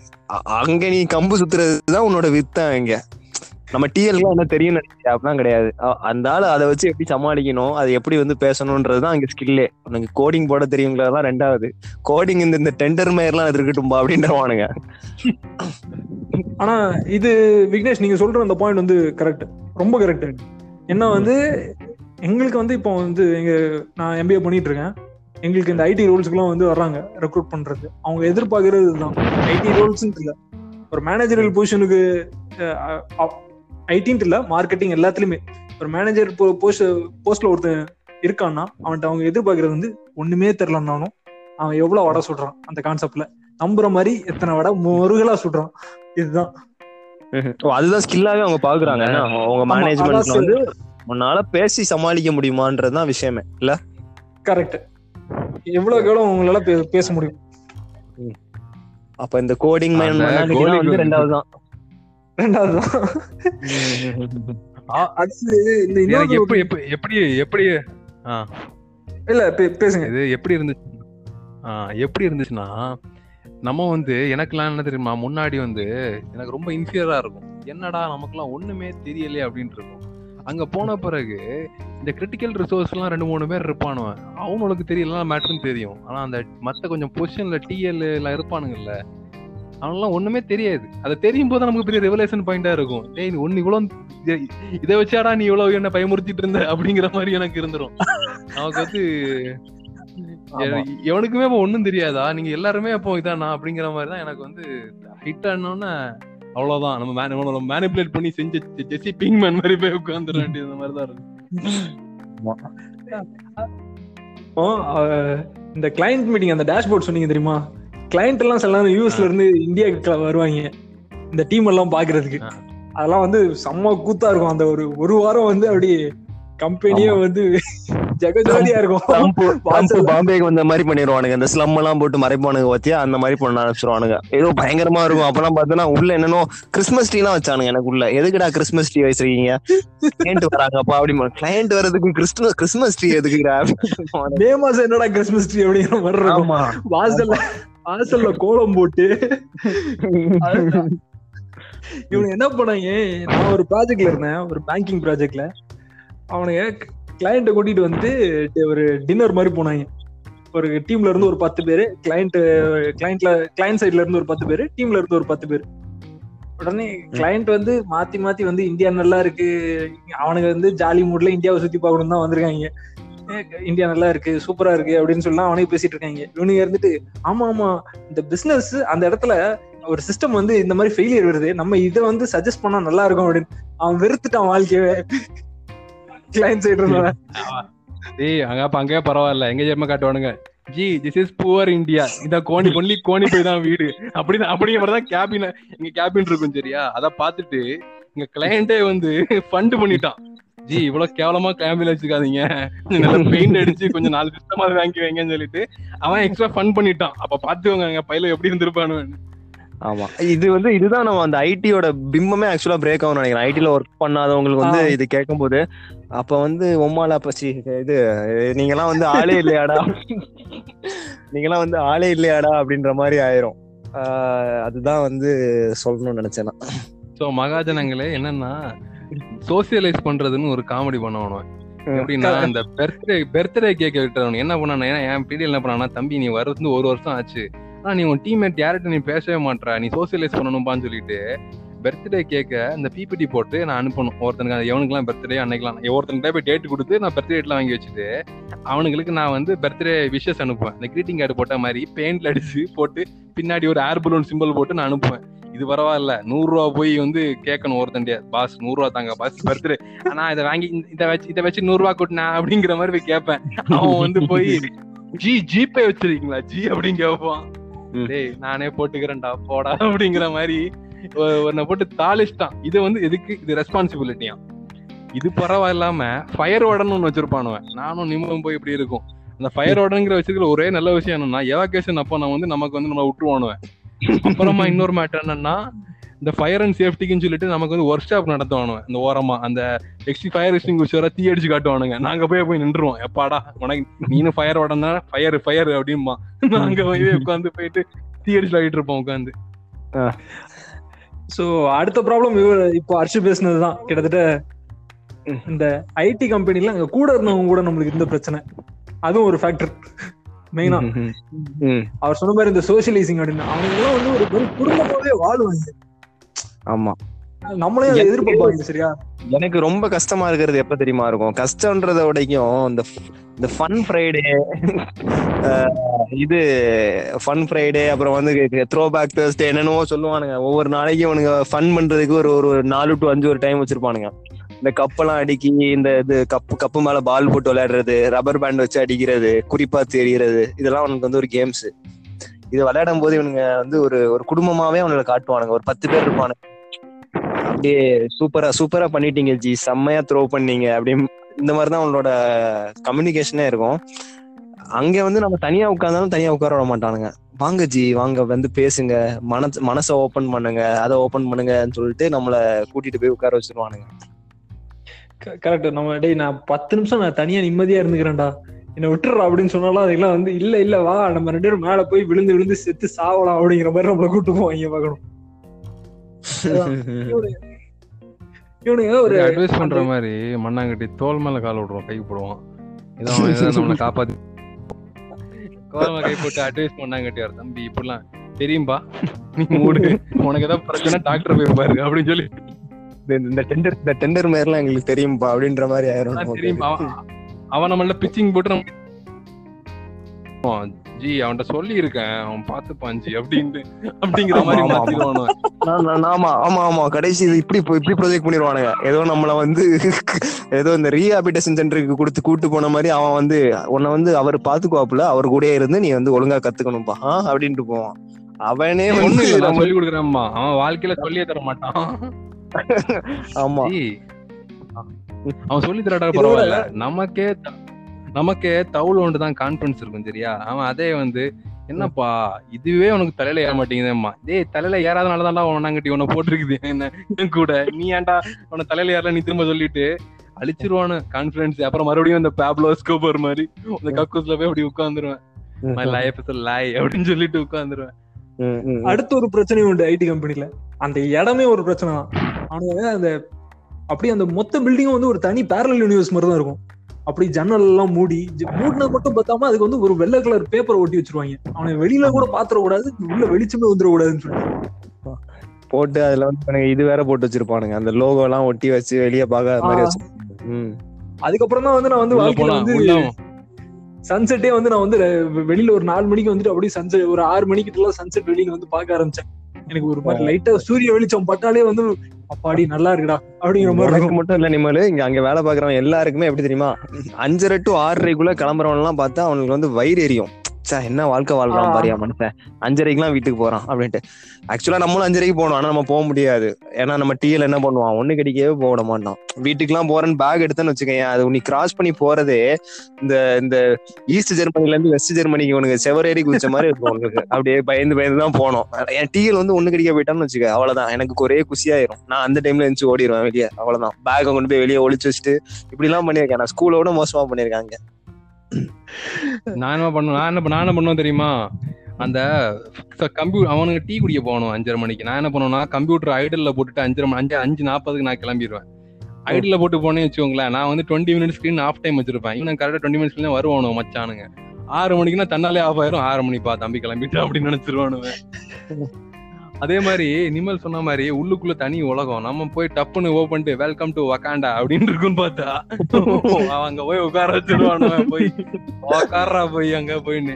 அங்க நீ கம்பு சுத்துறதுதான் உன்னோட வித்தன். இங்க நம்ம டிஎல்லாம் என்ன தெரியும் நினைச்சா அப்படிலாம் கிடையாது. அந்த ஆள் அதை வச்சு எப்படி சமாளிக்கணும், அதை எப்படி வந்து பேசணும்ன்றதுதான் அங்கே ஸ்கில்லே. உனக்கு கோடிங் போட தெரியுங்களாதான் ரெண்டாவது. கோடிங் இந்த இந்த டெண்டர் மேயர்லாம் அது இருக்கட்டும்பா அப்படின்றவானுங்க. ஆனா இது விக்னேஷ் நீங்க சொல்ற அந்த பாயிண்ட் வந்து கரெக்ட், ரொம்ப கரெக்ட். என்ன வந்து எங்களுக்கு வந்து இப்போ வந்து எங்க நான் எம்பிஏ பண்ணிட்டு இருக்கேன், எங்களுக்கு இந்த ஐடி ரோல்ஸ்க்குலாம் வந்து வர்றாங்க ரெக்ரூட் பண்றது. அவங்க எதிர்பார்க்கறது தான் ஐடி ரோல்ஸ் இல்லை, ஒரு மேனேஜரியல் பொசிஷனுக்கு ஐடின் இல்லை, மார்க்கெட்டிங் எல்லாத்துலேயுமே ஒரு மேனேஜர் போஸ்ட் போஸ்ட்ல ஒருத்தன் இருக்கான்னா அவன்கிட்ட அவங்க எதிர்பார்க்கறது வந்து ஒண்ணுமே தெரிலன்னாலும் அவன் எவ்வளோ வடை சுடுறான் அந்த கான்செப்ட்ல நம்புற மாதிரி எத்தனை வடை முருகலா சுடுறான். இதுதான் அதுதான் ஸ்கில்லாவே அவங்க பாக்குறாங்க. அவங்க மேனேஜ்மெண்ட் வந்து உன்னால பேசி சமாளிக்க முடியுமான்றதுதான் விஷயமே இல்ல. கரெக்ட். எவ்வளவு எவ்வளவு உங்களால பேச முடியும். அப்ப இந்த கோடிங் வந்து ரெண்டாவதுதான் ரெண்டாவதுதான் எப்படி எப்படி இல்ல பேசுங்க. இது எப்படி இருந்துச்சு எப்படி இருந்துச்சுன்னா நம்ம வந்து எனக்குலாம் என்ன தெரியுமா, முன்னாடி வந்து எனக்கு ரொம்ப இன்ஃபீரியரா இருக்கும். என்னடா நமக்குலாம் ஒண்ணுமே தெரியலையே அப்படின்ட்டு இருக்கும். அங்க போன பிறகு இந்த கிரிட்டிக்கல் ரிசோர்ஸ் எல்லாம் ரெண்டு மூணு பேர் இருப்பானுவன், அவனுக்கு தெரியல மேட்டர்னு தெரியும். ஆனா அந்த மத்த கொஞ்சம் பொசிஷன்ல டிஎல் எல்லாம் இருப்பானுங்கல்ல, அவனெல்லாம் ஒண்ணுமே தெரியாது. அதை தெரியும் போது நமக்கு பெரிய ரெவலேஷன் பாயிண்டா இருக்கும். டேய் ஒன்னு இவ்வளவு இதை வச்சாடா நீ இவ்வளவு என்ன பயமுறுத்திட்டு இருந்த அப்படிங்கிற மாதிரி எனக்கு இருந்துரும். நமக்கு வந்து எவனுக்குமே இப்போ ஒன்னும் தெரியாதா, நீங்க எல்லாருமே அப்போ இதானா அப்படிங்கிற மாதிரிதான் எனக்கு வந்து ஹிட் ஆனோன்னு. அவ்வளவுதான் நம்ம மேனிபுலேட் பண்ணி செஞ்சு ஜெஸி பிங்க்மேன் மாதிரி போய் உட்கார்ந்துட வேண்டியது மாதிரி தான் இருக்கு. இந்த கிளைண்ட் மீட்டிங் அந்த டேஷ்போர்ட் சொன்னீங்க தெரியுமா, கிளைண்ட் எல்லாம் சில நேரம் யூஎஸ்ல இருந்து இந்தியாவுக்கு வருவாங்க இந்த டீம் எல்லாம் பாக்குறதுக்கு. அதெல்லாம் வந்து செம்ம கூத்தா இருக்கும். அந்த ஒரு ஒரு வாரம் வந்து அப்படி கம்பெனியே வந்து ஜகஜோதியா இருக்கும். பாம்பேக்கு வந்த மாதிரி பண்ணிடுவானுங்க, இந்த ஸ்லம் எல்லாம் போட்டு மறைப்பானுங்க பத்தியா, அந்த மாதிரி பண்ண ஆரம்பிச்சிருவானுங்க. ஏதோ பயங்கரமா இருக்கும். அப்பெல்லாம் பாத்தீங்கன்னா உள்ள என்னன்னோ கிறிஸ்மஸ் ட்ரீ எல்லாம் வச்சானுங்க. எனக்கு உள்ள எதுக்குடா கிறிஸ்மஸ் ட்ரீ வச்சிருக்கீங்க, கிளைண்ட் வராங்கப்பா அப்படி கிளைண்ட் வர்றதுக்கு கிறிஸ்மஸ் கிறிஸ்மஸ் ட்ரீ எதுக்குடா மே மாசம் என்னடா கிறிஸ்மஸ் ட்ரீ அப்படிங்கிற மாதிரி வாசல்ல வாசல்ல கோலம் போட்டு இவனு என்ன பண்ணாங்க, நான் ஒரு ப்ராஜெக்ட்ல இருந்தேன், ஒரு பேங்கிங் ப்ராஜெக்ட்ல. அவனுங்க கிளையண்ட்டை கூட்டிட்டு வந்து ஒரு டின்னர் மாதிரி போனாங்க. ஒரு டீம்ல இருந்து ஒரு பத்து பேர், கிளையண்ட் கிளையண்ட்ல கிளையண்ட் சைட்ல இருந்து ஒரு பத்து பேர், டீம்ல இருந்து ஒரு பத்து பேர். உடனே கிளையண்ட் வந்து மாத்தி மாத்தி வந்து இந்தியா நல்லா இருக்கு, அவனுக்கு வந்து ஜாலி மூட்ல இந்தியாவை சுத்தி பார்க்கணும் தான் வந்திருக்காங்க, இந்தியா நல்லா இருக்கு சூப்பரா இருக்கு அப்படின்னு சொல்லலாம் அவனுக்கு பேசிட்டு இருக்காங்க. இவனுங்க இருந்துட்டு ஆமா ஆமா இந்த பிசினஸ் அந்த இடத்துல ஒரு சிஸ்டம் வந்து இந்த மாதிரி ஃபெயிலியர் வருது, நம்ம இதை வந்து சஜஸ்ட் பண்ணா நல்லா இருக்கும் அப்படின்னு அவன் வெறுத்துட்டான் வாழ்க்கையவே. கிளையண்ட் சைடு இருந்தான் அங்கே பரவாயில்ல, எங்க ஜெயமா காட்டுவானுங்க ji this is poor India, இந்த கோணி ஒன்லி கோணி போய் தான் வீடு அப்படின்னு அப்படிங்கிற மாதிரி தான் கேபின் இங்க கேபின் இருக்கும் சரியா. அதை பார்த்துட்டு இங்க கிளையண்டே வந்து ஃபண்ட் பண்ணிட்டான், ஜி இவ்வளவு கேவலமா கேம்பில வச்சுக்காதீங்க, நல்லா பெயிண்ட் அடிச்சு கொஞ்சம் நாலு சிஸ்டம் மாதிரி வாங்கி வைங்கன்னு சொல்லிட்டு அவன் எக்ஸ்ட்ரா ஃபண்ட் பண்ணிட்டான். அப்ப பாத்துவாங்க பையில எப்படி இருந்திருப்பானு. ஆமா, இது வந்து இதுதான் நம்ம அந்த ஐடியோட பிம்பமே ஆக்சுவலா பிரேக் ஆகும் நினைக்கிறேன். ஐடில ஒர்க் பண்ணாதவங்களுக்கு வந்து இது கேட்கும் போது அப்ப வந்து உம்மாலா பசி இது நீங்க எல்லாம் வந்து ஆளே இல்லையாடா நீங்க எல்லாம் வந்து ஆளே இல்லையாடா அப்படின்ற மாதிரி ஆயிரும். அதுதான் வந்து சொல்லணும்னு நினைச்சேன்னா. சோ மகாஜனங்களே, என்னன்னா சோசியலைஸ் பண்றதுன்னு ஒரு காமெடி பண்ணுவானுவன். எப்படின்னா இந்த பர்த்டே பர்த்டே கேக்க விட்டுறவனு என்ன பண்ணானா, ஏன்னா என் பீரியட் என்ன பண்ணானா, தம்பி நீ வரது ஒரு வருஷம் ஆச்சு, ஆனா நீ உன் டீம்மேட் யார்கிட்ட நீ பேசவே மாட்டா, நீ சோசியலைஸ் பண்ணணும்பான்னு சொல்லிட்டு பர்த்டே கேட்க இந்த பிபிடி போட்டு நான் அனுப்பணும். ஒருத்தனுக்கு எவனுக்குலாம் பர்த்டே அன்னைக்குலாம் ஒருத்தனுக்கு போய் டேட் கொடுத்து நான் பர்த்டே டேட்லாம் வாங்கி வச்சுட்டு அவனுங்களுக்கு நான் வந்து பர்த்டே விஷஸ் அனுப்புவேன். இந்த கிரீட்டிங் கார்டு போட்ட மாதிரி பெயிண்ட்ல அடிச்சு போட்டு பின்னாடி ஒரு ஏர் பலூன் சிம்பிள் போட்டு நான் அனுப்புவேன். இது பரவாயில்ல, நூறு ரூபா போய் வந்து கேட்கணும் ஒருத்தண்டியா, பாஸ் நூறு ரூபா தாங்க பாஸ் பர்த்டே, ஆனா இதை வாங்கி இதை வச்சு இதை வச்சு நூறு ரூபா கூட்டினா அப்படிங்கிற மாதிரி போய் கேட்பேன். அவன் வந்து போய் ஜி ஜிபே வச்சிருக்கீங்களா ஜி அப்படின்னு கேட்பான். டேய் நானே போட்டுக்கிறேன்டா போடா அப்படிங்கிற மாதிரி ஒன்ன போட்டு தாளிச்சிட்டான். இது வந்து எதுக்கு, இது ரெஸ்பான்சிபிலிட்டியா. இது பரவாயில்லாம ஃபயர் வார்டன் ஒன்னு வச்சிருப்பானுவன். நானும் நிம்மம் போய் இப்படி இருக்கும் அந்த ஃபயர் வார்டன்ங்கிற வச்சிருக்கிற ஒரே நல்ல விஷயம் என்னன்னா எவாகேஷன் அப்போ நான் வந்து நமக்கு வந்து நம்ம விட்டுருவானுவேன். அப்புறமா இன்னொரு மேட்டர் என்னன்னா இந்த ஃபயர் அண்ட் சேஃப்டிக்குன்னு சொல்லிட்டு நமக்கு வந்து ஒர்க் ஷாப் நடத்துவானுங்க. இந்த ஓரமா அந்த எக்ஸ்டி ஃபயர் எக்ஸ்டிங்குஷர் தீ அடிச்சு காட்டுவானுங்க. நாங்க போய் போய் நின்றுவோம், எப்பாடா உனக்கு நீனு ஃபயர் உடனே ஃபயர் ஃபயர் அப்படின்பா, நாங்க போய் உட்காந்து போயிட்டு தீ அடிச்சு ஆகிட்டு இருப்போம் உட்காந்து. ஸோ அடுத்த ப்ராப்ளம் இவர் இப்போ அர்ஷு பேசுனதுதான் கிட்டத்தட்ட. இந்த ஐடி கம்பெனில அங்க கூட இருந்தவங்க கூட நம்மளுக்கு இருந்த பிரச்சனை, அதுவும் ஒரு ஃபேக்டர் மெயினா. அவர் சொன்ன மாதிரி இந்த சோசியலைசிங் அப்படின்னு அவங்க வந்து ஒரு குடும்பமாவே வாழ்வாங்க. ஆமா, நம்மளே எதிர்பார்ப்பாங்க சரியா. எனக்கு ரொம்ப கஷ்டமா இருக்கிறது எப்ப தெரியுமா இருக்கும், கஷ்டம்ன்றத விடைக்கும் இந்த இந்த ஃபன் ஃப்ரைடே இது ஃபன் ஃப்ரைடே அப்புறம் வந்து த்ரோ பேக் தேர்ஸ்டே என்னென்னவோ சொல்லுவானுங்க. ஒவ்வொரு நாளைக்கும் அவனுங்க ஃபன் பண்றதுக்கு ஒரு ஒரு நாலு டு அஞ்சு ஒரு டைம் வச்சிருப்பானுங்க. இந்த கப்பெல்லாம் அடிக்கி இந்த இது கப்பு கப்பு மேல பால் போட்டு விளையாடுறது, ரப்பர் பேண்ட் வச்சு அடிக்கிறது, குறிப்பா தெரிகிறது, இதெல்லாம் அவனுக்கு வந்து ஒரு கேம்ஸ். இது விளையாடும் போது இவனுங்க வந்து ஒரு ஒரு குடும்பமாவே அவனுங்களை காட்டுவானுங்க. ஒரு பத்து பேர் இருப்பானுங்க, அப்படியே சூப்பரா சூப்பரா பண்ணிட்டீங்க ஜி, செம்மையா த்ரோ பண்ணீங்க அப்படி, இந்த மாதிரிதான் அவனோட கம்யூனிகேஷனே இருக்கும். அங்க வந்து நம்ம தனியா உட்கார்ந்தாலும் தனியா உட்கார விட மாட்டானுங்க. வாங்க ஜி வாங்க வந்து பேசுங்க, மன மனசை ஓப்பன் பண்ணுங்க, அதை ஓப்பன் பண்ணுங்கன்னு சொல்லிட்டு நம்மளை கூட்டிட்டு போய் உட்கார வச்சிருவானுங்க. கரெக்ட். நம்ம டே நான் பத்து நிமிஷம் நான் தனியா நிம்மதியா இருந்துக்கிறேன்டா, என்ன விட்டுறா அப்படின்னு சொன்னாலும் அதுக்கெல்லாம் வந்து இல்ல இல்ல வா நம்ம ரெண்டு பேரும் மேல போய் விழுந்து விழுந்து செத்து சாவலாம் அப்படிங்கிற மாதிரி நம்மளை கூப்பிட்டு போவோம். இங்க பாக்கணும் ஒரு அட்வைஸ் பண்ற மாதிரி மண்ணாங்கட்டி தோல் மேல கால் விடுறோம், கை போடுவோம், இதான் காப்பாத்தி கோலமா கை போட்டு அட்வைஸ் மண்ணாங்கட்டி தம்பி இப்படிலாம் தெரியும்பா நீ மூடு, உனக்கு ஏதாவது பிரச்சனை டாக்டர் போய் பாரு அப்படின்னு சொல்லி இந்த டெண்டர் இந்த டெண்டர் மாதிரிலாம் எங்களுக்கு தெரியும்பா அப்படின்ற மாதிரி ஆயிரும். அவன் நம்மள பிச்சிங் போட்டு ஜி அவன்கிட்ட சொல்லி இருக்கேன் அவன் பாத்துப்பான் ஜி அப்படின்னு அப்படிங்கிற மாதிரி கடைசி இப்படி இப்படி ப்ரொஜெக்ட் பண்ணிடுவானுங்க. ஏதோ நம்மள வந்து ஏதோ இந்த ரீஹாபிலிட்டேஷன் சென்டருக்கு கொடுத்து கூட்டு போன மாதிரி அவன் வந்து உன்னை வந்து அவர் பாத்துக்குவாப்புல, அவர் கூட இருந்து நீ வந்து ஒழுங்கா கத்துக்கணும்பா அப்படின்ட்டு போவான். அவனே வந்து சொல்லி கொடுக்குறான்மா, அவன் வாழ்க்கையில சொல்லியே தர மாட்டான். ஆமா அவன் சொல்லி தராட்டா பரவாயில்ல, நமக்கே நமக்கு தவுள் ஒன்று தான் கான்ஃபிடன்ஸ் இருக்கும் சரியா. அவன் அதே வந்து என்னப்பா இதுவே உனக்கு தலையில ஏற மாட்டேங்குதுமா, டேய் தலையில ஏறாதனால தான்டா ஒன்னாங்கட்டி உன்னை போட்டிருக்குது என்ன என் கூட, நீ ஏன்டா உன தலையில ஏறல நீ திரும்ப சொல்லிட்டு அழிச்சிருவானு கான்ஃபிடன்ஸ். அப்புறம் மறுபடியும் இந்த பாப்லோ எஸ்கோபார் மாதிரி அந்த கக்கூஸ்ல போய் அப்படி உட்காந்துருவேன், my life is a lie அப்படின்னு சொல்லிட்டு உட்காந்துருவேன். அடுத்த ஒரு பிரச்சனையும் உண்டு ஐடி கம்பெனில, அந்த இடமே ஒரு பிரச்சனை தான். அவனுக்கு அந்த அப்படியே அந்த மொத்த பில்டிங்கும் வந்து ஒரு தனி பேரலல் யூனிவர்ஸ் மாதிரி தான் இருக்கும். அப்படி ஜன்னல் எல்லாம் மூடி மூடினது மட்டும் பார்த்தாம அதுக்கு வந்து ஒரு வெள்ளை கலர் பேப்பரை ஒட்டி வச்சிருவாங்க. அவனை வெளியில கூட பாத்திரக்கூடாது, உள்ள வெளிச்சமே வந்துடக்கூடாதுன்னு சொல்லிட்டு போட்டு அதுல வந்து இது வேற போட்டு வச்சிருப்பானுங்க. அந்த லோகோ எல்லாம் ஒட்டி வச்சு வெளியே பார்க்காத மாதிரி வச்சிருக்கேன். அதுக்கப்புறம் தான் வந்து நான் வந்து வாழ்க்கையில வந்து சன்செட்டே வந்து நான் வந்து வெளியில ஒரு நாலு மணிக்கு வந்துட்டு அப்படியே சன்செட் ஒரு ஆறு மணிக்கு சன்செட் வெளியில வந்து பார்க்க ஆரம்பிச்சேன். எனக்கு ஒரு மாதிரி லைட்டா சூரிய வெளிச்சம் பட்டாலே வந்து அப்பாடி நல்லா இருக்குடா அப்படிங்கிற மாதிரி மட்டும் இல்ல நிம்மளு. இங்க அங்க வேலை பாக்குறவன் எல்லாருக்குமே எப்படி தெரியுமா, அஞ்சரை டு ஆறரைக்குள்ள கிளம்புறவன் எல்லாம் பார்த்தா அவனுக்கு வந்து வயிறு எரியும், என்ன வாழ்க்கை வாழ்றான் பாரியா மனுஷன், அஞ்சரைக்கு எல்லாம் வீட்டுக்கு போறான் அப்படின்ட்டு. ஆக்சுவலா நம்மளும் அஞ்சரைக்கு போனோம், ஆனா நம்ம போக முடியாது. ஏன்னா நம்ம டீல என்ன பண்ணுவான், ஒண்ணு கிடைக்கவே போட மாட்டான். வீட்டுக்கு எல்லாம் போறேன்னு பேக் எடுத்தேன்னு வச்சுக்கேன், அது உனக்கு கிராஸ் பண்ணி போறதே இந்த இந்த ஈஸ்ட் ஜெர்மனில இருந்து வெஸ்ட் ஜெர்மனிக்கு உனக்கு செவரேறி குதிச்ச மாதிரி இருக்கும் உங்களுக்கு. அப்படியே பயந்து பயந்துதான் போனோம். என் டீல் வந்து ஒண்ணு கிடைக்க போயிட்டான்னு வச்சுக்க, அவ்வளவுதான் எனக்கு ஒரே குசியாயிரும். நான் அந்த டைம்ல எழுந்து ஓடிடுவேன் வெளியே, அவ்வளவுதான். பேக்கை கொண்டு போய் வெளியே ஒளிச்சு வச்சுட்டு இப்படி எல்லாம் பண்ணிருக்கேன் நான். ஸ்கூலோட மோசமா பண்ணிருக்காங்க. நான் என்ன பண்ணுவேன், நான் என்ன நான் என்ன பண்ணுவேன் தெரியுமா, அந்த கம்ப்யூட்டர் அவனுக்கு டீ குடிக்க போகணும் அஞ்சரை மணிக்கு. நான் என்ன பண்ணுவேன்னா கம்ப்யூட்டர் ஐடல்ல போட்டுட்டு அஞ்சரை மணி அஞ்சு அஞ்சு நாற்பதுக்கு நான் கிளம்பிடுவேன். ஐடல்ல போட்டு போனேன்னு வச்சுக்கோங்களேன், நான் வந்து twenty minutes screen off time வச்சிருப்பேன். இன்னும் கரெக்டாக டுவெண்ட்டி மினிட்ஸ்லாம் வருவானு மச்சானுங்க. ஆறு மணிக்குன்னா தன்னாலே ஆஃப் ஆயிரும், ஆறு மணிப்பா தம்பி கிளம்பிட்டு அப்படின்னு நினைச்சிருவானுவேன். அதே மாதிரி நிமல் சொன்ன மாதிரி உள்ளுக்குள்ள தனி உலகம். நம்ம போய் டப்புன்னு ஓபன் வெல்கம் டு வகாண்டா அப்படின்னு இருக்குன்னு பார்த்தா அவங்க போய் உட்கார வச்சிருவானுங்க, போய் உக்காரா போய் அங்க போயின்னு.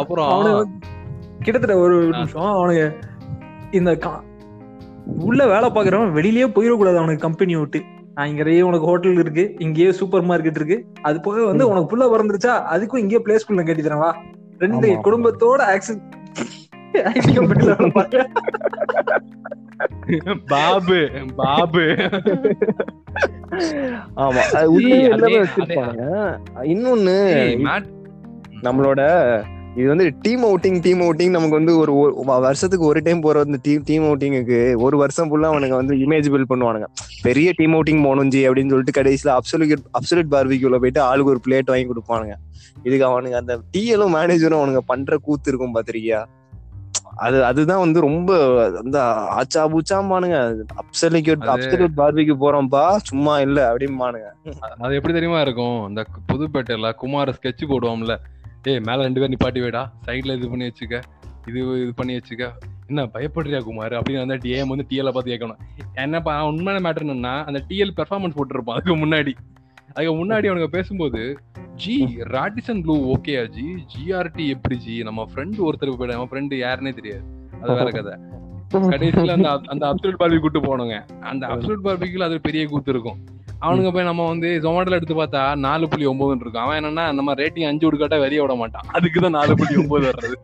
அப்புறம் கிட்டத்தட்ட ஒரு நிமிஷம் அவனுக்கு இந்த உள்ள வேலை பாக்குறவன் வெளியிலயே போயிடக்கூடாது. அவனுக்கு கம்பெனி விட்டு இங்கேயே உனக்கு ஹோட்டல் இருக்கு, இங்கேயே சூப்பர் மார்க்கெட் இருக்கு, அது போக வந்து உனக்கு புள்ள பிறந்துருச்சா அதுக்கும் இங்கேயே பிளே ஸ்கூல்ல கட்டி தரவா, ரெண்டு குடும்பத்தோட ஆக்சஸ். பாபு பாபு ஆமா இன்னொன்னு நம்மளோட இது வந்து டீம் அவுட்டிங். டீம் அவுட்டிங் நமக்கு வந்து ஒரு வருஷத்துக்கு ஒரு டைம் போற வந்து டீம் டீம் அவுட்டிங்குக்கு ஒரு வருஷம் ஃபுல்லா அவனுக்கு வந்து இமேஜ் பில்ட் பண்ணுவானுங்க. பெரிய டீம் அவுட்டிங் போகணுஞ்சி அப்படின்னு சொல்லிட்டு கடைசியில அப்சல்யூட் அப்சல்யூட் பார்பிக்யூல போயிட்டு ஆளுக்கு ஒரு பிளேட் வாங்கி கொடுப்பானுங்க. இதுக்கு அவனுக்கு அந்த டீஎலும் மேனேஜரும் அவனுக்கு பண்ற கூத்து இருக்கும் பாத்திருக்கியா. அது அதுதான் வந்து ரொம்ப அந்த ஆச்சா பூச்சாமானுங்க. அப்சல்யூட் அப்சல்யூட் பார்பிக்யூ போறோம்பா சும்மா இல்ல அப்படிமானுங்க. அது எப்படி தெரியுமா இருக்கும், இந்த புதுப்பேட்டையில குமார ஸ்கெட்ச் போடுவோம்ல, ஏய் மேல ரெண்டு பேர் நிப்பாட்டி வேடா, சைட்ல இது பண்ணி வச்சுக்க, இது இது பண்ணி வச்சுக்க, என்ன பயப்படுறியா குமார் அப்படின்னு அந்த டிஎம் வந்து டிஎல்ல பார்த்து கேட்கணும். என்னப்பா உண்மையான மேட்டர் என்னன்னா அந்த டிஎல் பெர்ஃபார்மன்ஸ் போட்டுருப்பான். அதுக்கு முன்னாடி அதுக்கு முன்னாடி அவனுங்க பேசும்போது, ஜி ராடிசன் ப்ளூ ஓகேயா ஜி, ஜிஆர்டி எப்படி ஜி, நம்ம ஃப்ரெண்டு ஒருத்தருக்கு போயிடும், நம்ம ஃப்ரெண்டு யாருன்னே தெரியாது, அது வேற கதை. கடைசியில அந்த அந்த அப்சல்யூட் பார்பிக்யூ கூட்டு போனோங்க. அந்த அப்சல்யூட் பார்பிக்யூல அது பெரிய கூத்து இருக்கும். அவனுங்க போய் நம்ம வந்து ஜொமேட்டோல எடுத்து பார்த்தா நாலு புள்ளி ஒன்பதுன்னு இருக்கும். அவன் என்னன்னா நம்ம ரேட்டிங் அஞ்சு விடுக்காட்டா வெளியே விட மாட்டான், அதுக்குதான் நாலு புள்ளி ஒன்பது வர்றது.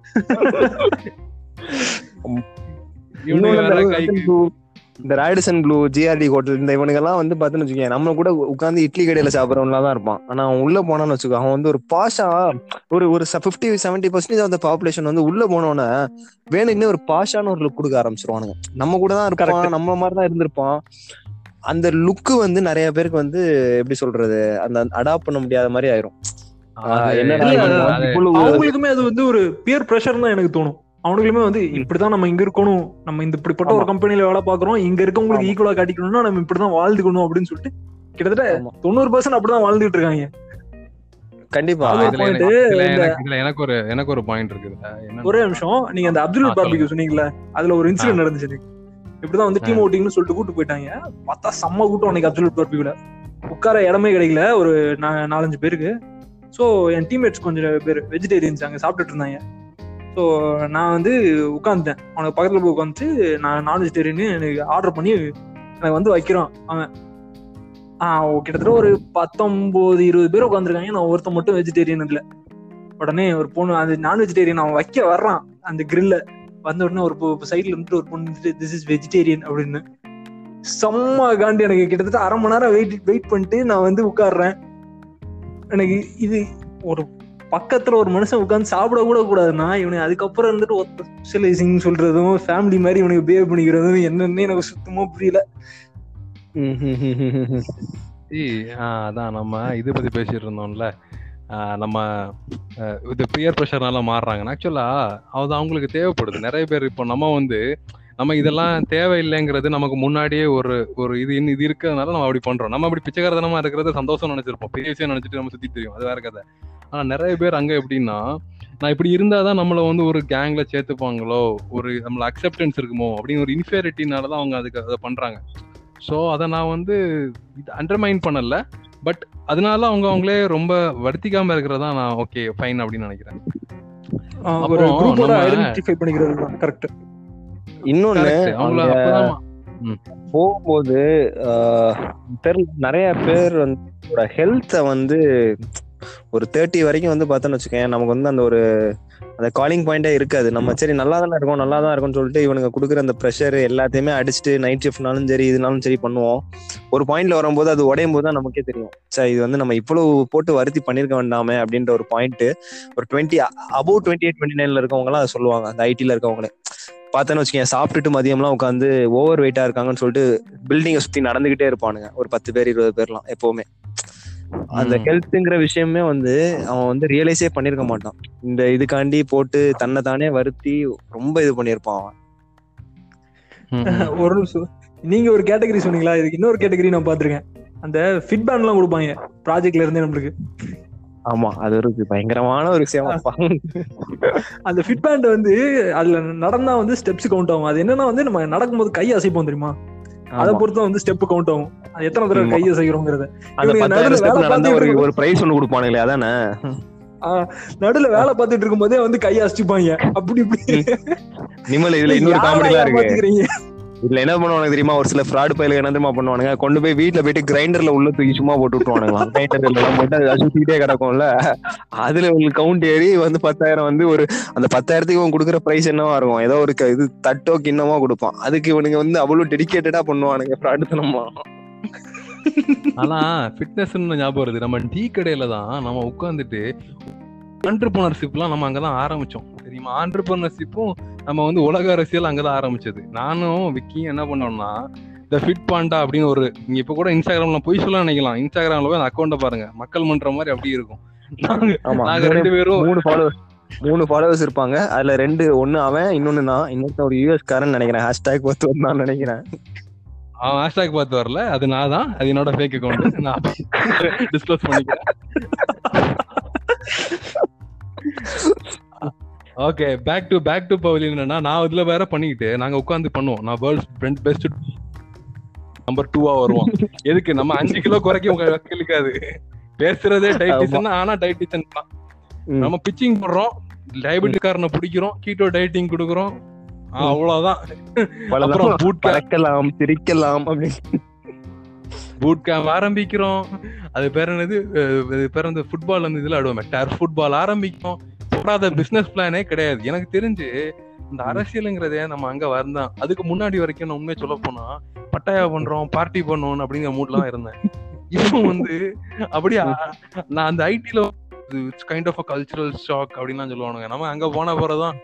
இந்த ராடிசன் ப்ளூ ஜிஆர்டி ஹோட்டல் இந்த இவனுக்கெல்லாம் வந்து பார்த்துன்னு வச்சுக்கோங்க, நம்ம கூட உட்காந்து இட்லி கடையில சாப்பிட்றவனா தான் இருப்பான். ஆனா அவன் உள்ள போனான்னு வச்சுக்கோ, அவன் வந்து ஒரு பாஷா ஒரு ஒரு ஃபிஃப்டி செவன்டி பர்சன்டேஜ் அந்த பாப்புலேஷன் வந்து உள்ள போனோன்னா வேணுக்குன்னே ஒரு பாஷான்னு ஒரு லுக் கொடுக்க ஆரம்பிச்சிருவானுங்க. நம்ம கூட தான் இருக்கான், நம்ம மாதிரி தான் இருந்திருப்பான். அந்த லுக்கு வந்து நிறைய பேருக்கு வந்து எப்படி சொல்றது, அந்த அடாப்ட் பண்ண முடியாத மாதிரி ஆயிரும். அவங்களுக்குமே அது வந்து ஒரு பியர் பிரஷர் தான் எனக்கு தோணும். அவங்களுக்குமே வந்து இப்படிதான் நம்ம இங்க இருக்கணும், நம்ம இந்த இப்படிப்பட்ட ஒரு கம்பெனில வேலை பாக்குறோம், இங்க இருக்கவங்களுக்கு ஈக்குவலா காட்டிக்கணும்னா நம்ம இப்படிதான் வாழ்ந்துக்கணும் அப்படின்னு சொல்லிட்டு கிட்டத்தட்ட தொண்ணூறு பர்சன்ட் அப்படிதான் வாழ்ந்துட்டு இருக்காங்க. கண்டிப்பா எனக்கு ஒரு எனக்கு ஒரு பாயிண்ட் இருக்கு. ஒரே நிமிஷம், நீங்க அந்த அப்சல்யூட் பார்பிக்யூ சொன்னீங்கல்ல, அதுல ஒரு இன்சிடென்ட் நடந்துச்சு. இப்படிதான் வந்து டீம் அவுட்டிங்னு சொல்லிட்டு கூட்டு போயிட்டாங்க. பார்த்தா செம்ம கூட்டம் அன்னைக்கு அப்சல்யூட் பார்பிக்யூல, உட்கார இடமே கிடைக்கல ஒரு நாலஞ்சு பேருக்கு. ஸோ என் டீம்மேட்ஸ் கொஞ்சம் பேர் வெஜிடேரியன்ஸ் அங்கே சாப்பிட்டுட்டு இருந்தாங்க. ஸோ நான் வந்து உட்காந்துட்டேன், அவனுக்கு பக்கத்தில் போய் உட்காந்துட்டு நான் நான் வெஜிடேரியன்னு எனக்கு ஆர்டர் பண்ணி எனக்கு வந்து வைக்கிறோம். அவன் ஆ கிட்டத்தட்ட ஒரு பத்தொம்போது இருபது பேர் உட்காந்துருக்காங்க, நான் ஒருத்தன் மட்டும் வெஜிடேரியன் இல்லை. உடனே ஒரு பொண்ணு அந்த நான் வெஜிடேரியன் அவன் வைக்க வர்றான், அந்த கிரில்ல வந்த உடனே ஒரு சைட்ல இருந்துட்டு ஒரு பொண்ணு திஸ் இஸ் வெஜிடேரியன் அப்படின்னு செம்மா காண்டி. எனக்கு கிட்டத்தட்ட அரை மணி நேரம் வெயிட் வெயிட் பண்ணிட்டு நான் வந்து உட்காடுறேன். எனக்கு இது ஒரு பக்கத்துல ஒரு மனுஷன் உட்காந்து சாப்பிட கூட கூடாதுன்னா இவனுக்கு அதுக்கப்புறம் இருந்துட்டு ஒத்த ஸ்பெஷலைசிங் சொல்றதும் ஃபேமிலி மாதிரி இவனுக்கு பிஹேவ் பண்ணிக்கிறதும் என்னன்னு எனக்கு சுத்தமா புரியல. அதான் நம்ம இதை பத்தி பேசிட்டு இருந்தோம்ல, நம்ம இது பியர் ப்ரெஷர்னால மாறுறாங்கன்னா ஆக்சுவலா அது அவங்களுக்கு தேவைப்படுது. நிறைய பேர் இப்போ நம்ம வந்து நம்ம இதெல்லாம் தேவையில்லைங்கிறது நமக்கு முன்னாடியே ஒரு ஒரு இது இன்னும் இது இருக்கிறதுனால நம்ம அப்படி பண்றோம். நம்ம அப்படி பிச்சைக்காரத்தனமா இருக்கிறது சந்தோஷம் நினைச்சிருப்போம், பெரிய விஷயம் நினைச்சிட்டு நம்ம சுத்தி தெரியும், அது வேற கதை. ஆனா நிறைய பேர் அங்க எப்படின்னா, நான் இப்படி இருந்தாதான் நம்மள வந்து ஒரு கேங்ல சேர்த்துப்பாங்களோ, ஒரு நம்மள அக்செப்டன்ஸ் இருக்குமோ அப்படின்னு ஒரு இன்ஃபீரியாரிட்டினாலதான் அவங்க அதுக்கு அதை பண்றாங்க. ஸோ அதை நான் வந்து இது அண்டர்மைன் பண்ணல, பட் அதனால அவங்க அவங்களே ரொம்ப வருத்திக்காம இருக்கிறதா நான் ஓகே ஃபைன் அப்படின்னு நினைக்கிறேன். இன்னொன்னு போகும்போது நிறைய பேர் வந்து ஹெல்த்தை வந்து ஒரு தேர்ட்டி வரைக்கும் வந்து பார்த்தோன்னு வச்சுக்கேன், நமக்கு வந்து அந்த ஒரு அந்த காலிங் பாயிண்டே இருக்காது. நம்ம சரி நல்லா தானே இருக்கும் நல்லா தான் இருக்கும்னு சொல்லிட்டு இவனுங்க கொடுக்குற அந்த ப்ரெஷர் எல்லாத்தையுமே அடிச்சுட்டு நைட் ஷிஃப்ட்னாலும் சரி இதுனாலும் சரி பண்ணுவோம். ஒரு பாயிண்ட்ல வரும்போது அது உடையும் போது தான் நமக்கே தெரியும், சார் இது வந்து நம்ம இவ்வளவு போட்டு வருத்தி பண்ணிருக்க வேண்டாமே அப்படின்ற ஒரு பாயிண்ட். ஒரு twenty above twenty eight twenty நைன்ல இருக்கவங்களாம் அதை சொல்லுவாங்க. அந்த ஐடியில இருக்கவங்களே பார்த்தோன்னு வச்சுக்கேன், சாப்பிட்டுட்டு மதியம்லாம் உட்காந்து ஓவர் வெயிட்டா இருக்காங்கன்னு சொல்லிட்டு பில்டிங்கை சுற்றி நடந்துகிட்டே இருப்பானுங்க ஒரு பத்து பேர் இருபது பேர்லாம். எப்பவுமே அந்த ஹெல்த்ங்கிற விஷயமே வந்து அவன் வந்து ரியலைஸே பண்ணிருக்க மாட்டான். இந்த இதுக்காண்டி போட்டு தன்னை தானே வருத்தி ரொம்ப இது பண்ணிருப்பான் அவன். ஒரு நிமிஷம், நீங்க ஒரு கேட்டகரி சொன்னீங்களா, இதுக்கு இன்னொரு கேட்டகரி நான் பாத்துருக்கேன், அந்த ஃபிட் பேண்ட் எல்லாம் கொடுப்பாங்க ப்ராஜெக்ட்ல இருந்து நம்மளுக்கு. ஆமா, அது ஒரு பயங்கரமான ஒரு விஷயம். அந்த ஃபிட் பேண்ட் வந்து அதுல நடந்தா வந்து ஸ்டெப்ஸ் கவுண்ட் ஆகும். அது என்னன்னா வந்து நம்ம நடக்கும்போது கை அசைப்போம் தெரியுமா, அதை பொறுத்த வந்து ஸ்டெப் கவுண்ட் ஆகும். அது எத்தனை தடவை கையை செய்கிறோங்கிறத ஒரு பிரைஸ் ஒண்ணு கொடுப்பானுங்களே அதானே. நடுல வேலை பார்த்துட்டு இருக்கும் போதே வந்து கையை அசைச்சுப்பாங்க. அப்படி நிம்மல இதுல இன்னொரு காமெடியா இருக்கு. இதுல என்ன பண்ணுவானுங்க தெரியுமா, ஒரு சில ஃப்ராட் பயிலுக்கு என்ன தெரியுமா பண்ணுவானுங்க, கொண்டு போய் வீட்டுல போயிட்டு கிரைண்டர்ல உள்ள தூக்கி சும்மா போட்டு விட்டுருவானுங்களா. கிரைண்டர்லாம் போயிட்டு சுத்திட்டே கிடக்கும்ல, அதுல உங்களுக்கு கவுண்ட் ஏறி வந்து பத்தாயிரம் வந்து ஒரு அந்த பத்தாயிரத்துக்கு இவன் கொடுக்குற பிரைஸ் என்னவா இருக்கும், ஏதோ ஒரு இது தட்டோ கிண்ணமா கொடுப்பான். அதுக்கு இவனுங்க வந்து அவ்வளவு டெடிக்கேட்டடா பண்ணுவானுங்க ஃப்ராட் தனமா. ஆனா ஃபிட்னஸ்ன்னு ஞாபகம் வருது, நம்ம டீ கடையில தான் நம்ம உட்காந்துட்டு ஆண்டர்பிரனர்ஷிப்லாம் நம்ம அங்கதான் ஆரம்பிச்சோம் தெரியுமா. ஆண்டர்பிரனர்ஷிப்பும் நம்ம வந்து உலக அரசியல் அங்கதான் ஆரம்பிச்சது. நானும் விக்கியும் என்ன பண்ணோம்னா, இந்த ஃபிட் பாண்டா அப்படின்னு ஒரு நீங்க இப்ப கூட இன்ஸ்டாகிராம்ல போய் சொல்ல நினைக்கலாம், இன்ஸ்டாகிராம்ல போய் அந்த அக்கௌண்ட்டை பாருங்க, மக்கள் மன்ற மாதிரி அப்படி இருக்கும். நாங்க ரெண்டு பேரும் மூணு ஃபாலோவர்ஸ் மூணு ஃபாலோவர்ஸ் இருப்பாங்க. அதுல ரெண்டு ஒன்னு அவன் இன்னொன்னு நான் இன்னொருத்த ஒரு யூஎஸ் காரன் நினைக்கிறேன், ஹேஷ்டாக் பார்த்து வந்தான் நினைக்கிறேன். அவன் ஹேஷ்டாக் பார்த்து வரல, அது நான் தான், அது என்னோட ஃபேக் அக்கௌண்ட், நான் டிஸ்க்ளோஸ் பண்ணிக்கிறேன். Okay, back to back to பவுலின் என்னன்னா, நான் இதுல வேற பண்ணிக்கிட்டு நாங்க உட்காந்து பண்ணுவோம், நான் வேர்ல்ட் பெஸ்ட் நம்பர் டூவா வருவோம். எதுக்கு நம்ம அஞ்சு கிலோ குறைக்க உங்க இழுக்காது, பேசுறதே டயட்டீஷன். ஆனா டயட்டீஷன் தான், நம்ம பிச்சிங் போடுறோம், டயபெட்டிக் காரனை பிடிக்கிறோம், கீட்டோ டயட்டிங் கொடுக்குறோம், அவ்வளவுதான். அப்புறம் பூட் கலக்கலாம் திரிக்கலாம் அப்படின்னு பூட் கேம்ப் ஆரம்பிக்கிறோம். அது பேர் என்னது பேர் வந்து ஃபுட்பால் வந்து இதுல ஆடுவோமே டர்ஃப் ஃபுட்பால் ஆரம்பிக்கும். போடாத பிசினஸ் பிளானே கிடையாது. எனக்கு தெரிஞ்சு இந்த அரசியலுங்கிறதே நம்ம அங்க வரந்தான். அதுக்கு முன்னாடி வரைக்கும் நான் உண்மையை சொல்ல போனா பட்டாயா பண்றோம் பார்ட்டி பண்ணோம் அப்படிங்கிற மூட்லாம் இருந்தேன். இப்போ வந்து அப்படியே நான் அந்த ஐடியில kind of a cultural shock அப்படின்லாம் சொல்லுவானுங்க. நம்ம அங்க போன போறதான்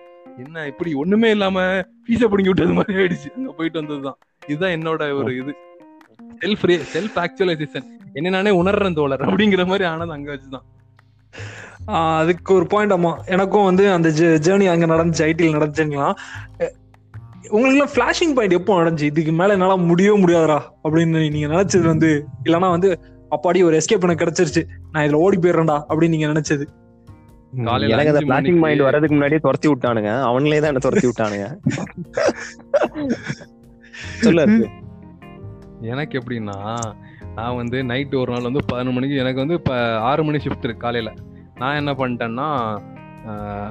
என்ன இப்படி ஒண்ணுமே இல்லாம பீச பிடிங்கி விட்டது மாதிரி ஆயிடுச்சு. அங்க போயிட்டு வந்ததுதான் இதுதான் என்னோட ஒரு இது செல்ஃப் செல்ஃப் ஆக்சுவலைசேஷன், என்ன நானே உணர்றேன் தோழர் அப்படிங்கிற மாதிரி ஆனது அங்க வச்சுதான். அதுக்கு ஒரு பாயிண்ட். ஆமா, எனக்கும் வந்து அந்த ஜேர்னி அங்க நடந்துச்சு, ஐடியில் நடந்துச்சுங்களா. உங்களுக்கு எல்லாம் பிளாஷிங் பாயிண்ட் எப்போ நடந்துச்சு, இதுக்கு மேல என்னால முடியவே முடியாதரா அப்படின்னு நீங்க நினைச்சது வந்து, இல்லைன்னா வந்து அப்பாடி ஒரு எஸ்கேப் எனக்கு கிடைச்சிருச்சு நான் இதுல ஓடி போயிடுறேன்டா அப்படின்னு நீங்க நினைச்சது? எனக்கு அந்த பிளாஷிங் பாயிண்ட் வர்றதுக்கு முன்னாடியே துரத்தி விட்டானுங்க, அவங்களே தான் என்ன துரத்தி விட்டானுங்க. சொல்லாது எனக்கு எப்படின்னா, நான் வந்து நைட்டு ஒரு நாள் வந்து பதினொன்று மணிக்கு எனக்கு வந்து இப்போ ஆறு மணி ஷிஃப்ட் இருக்கு காலையில். நான் என்ன பண்ணிட்டேன்னா,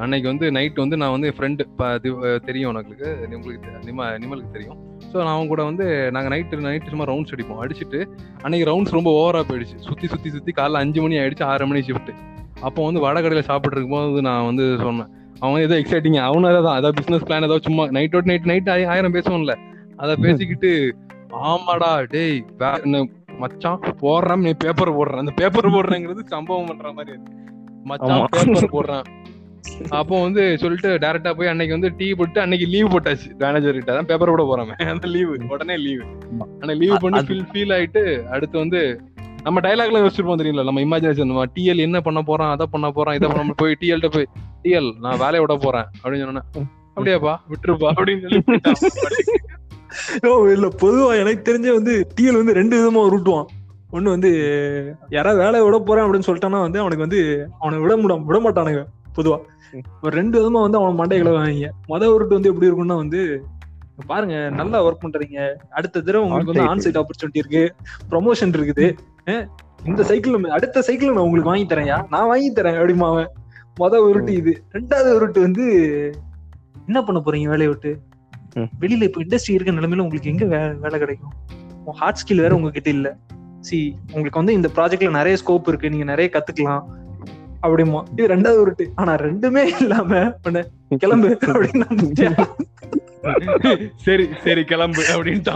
அன்னைக்கு வந்து நைட்டு வந்து நான் வந்து ஃப்ரெண்டு இப்போ தெரியும் உங்களுக்கு நிமலுக்கு நிம நிமலுக்கு தெரியும். ஸோ நான் அவங்க கூட வந்து நாங்கள் நைட்டு நைட்டு சும்மா ரவுண்ட்ஸ் அடிப்போம். அடிச்சுட்டு அன்னைக்கு ரவுண்ட்ஸ் ரொம்ப ஓவராக போயிடுச்சு, சுற்றி சுற்றி சுற்றி காலைல அஞ்சு மணி ஆயிடுச்சு, ஆறு மணி ஷிஃப்ட்டு. அப்போ வந்து வடகடையில் சாப்பிட்டு இருக்கும்போது நான் வந்து சொன்னேன், அவன் ஏதோ எக்ஸைட்டிங் அவனை தான் ஏதாவது பிஸ்னஸ் பிளான் ஏதாவது சும்மா நைட்டோட நைட் நைட் ஆயிரம் பேசுவோம்ல, அதை பேசிக்கிட்டு ஆமாடா டேய் மச்சான் போடுறான் நீ பேப்பர் போடுறான், அந்த பேப்பர் போடுறேங்கிறது சம்பவம் பண்ற மாதிரி இருக்கு. மச்சான் பேப்பர் போடுறான் அப்போ வந்து சொல்லிட்டு டேரக்டா போய் அன்னைக்கு வந்து டீ போட்டு அன்னைக்கு லீவ் போட்டாச்சு மேனேஜர் கிட்ட, அதான் பேப்பர் போட போறாமே அந்த லீவு, உடனே லீவு. ஆனா லீவ் பண்ணி ஃபீல் ஃபீல் ஆயிட்டு அடுத்து வந்து நம்ம டைலாக்லாம் யோசிச்சிருப்போம் தெரியல, நம்ம இமேஜினேஷன் டிஎல் என்ன பண்ண போறான் அதை பண்ண போறான் இதை பண்ண போய் டிஎல்ட்ட போய் டிஎல் நான் வேலையை விட போறேன் அப்படின்னு சொன்னேன். அப்படியாப்பா விட்டுருப்பா அப்படின்னு சொல்லி இல்ல பொதுவா எனக்கு தெரிஞ்ச வந்து டிஎல் வந்து ரெண்டு விதமா உருட்டுவான். ஒண்ணு வந்து யாராவது வேலையை விட போறேன் அப்படின்னு சொல்லிட்டானா வந்து அவனுக்கு வந்து அவனை விட முடியும் விட மாட்டானுங்க பொதுவா. ஒரு ரெண்டு விதமா வந்து அவன் மண்டைகளை வாங்கிங்க. மத உருட்டு வந்து எப்படி இருக்குன்னா வந்து பாருங்க நல்லா ஒர்க் பண்றீங்க, அடுத்த தடவை உங்களுக்கு வந்து ஆன் சைட் ஆப்பர்ச்சுனிட்டி இருக்கு, ப்ரொமோஷன் இருக்குது, இந்த சைக்கிள் அடுத்த சைக்கிள் நான் உங்களுக்கு வாங்கி தரேன்யா நான் வாங்கி தரேன் அப்படிமா அவன். மத உருட்டு இது. ரெண்டாவது உருட்டு வந்து என்ன பண்ண போறீங்க வேலையை விட்டு வெளியில, இப்ப இண்டஸ்ட்ரி இருக்கிற நிலைமையில உங்களுக்கு எங்க வேலை கிடைக்கும், ஹார்ட் ஸ்கில் வேற உங்ககிட்ட இல்ல, சி உங்களுக்கு வந்து இந்த ப்ராஜெக்ட்ல நிறைய ஸ்கோப் இருக்கு நீங்க நிறைய கத்துக்கலாம் அப்படிமா. இது ரெண்டாவது உருட்டு. ஆனா ரெண்டுமே இல்லாம கிளம்பு அப்படின்னு சரி சரி கிளம்பு அப்படின்ட்டு.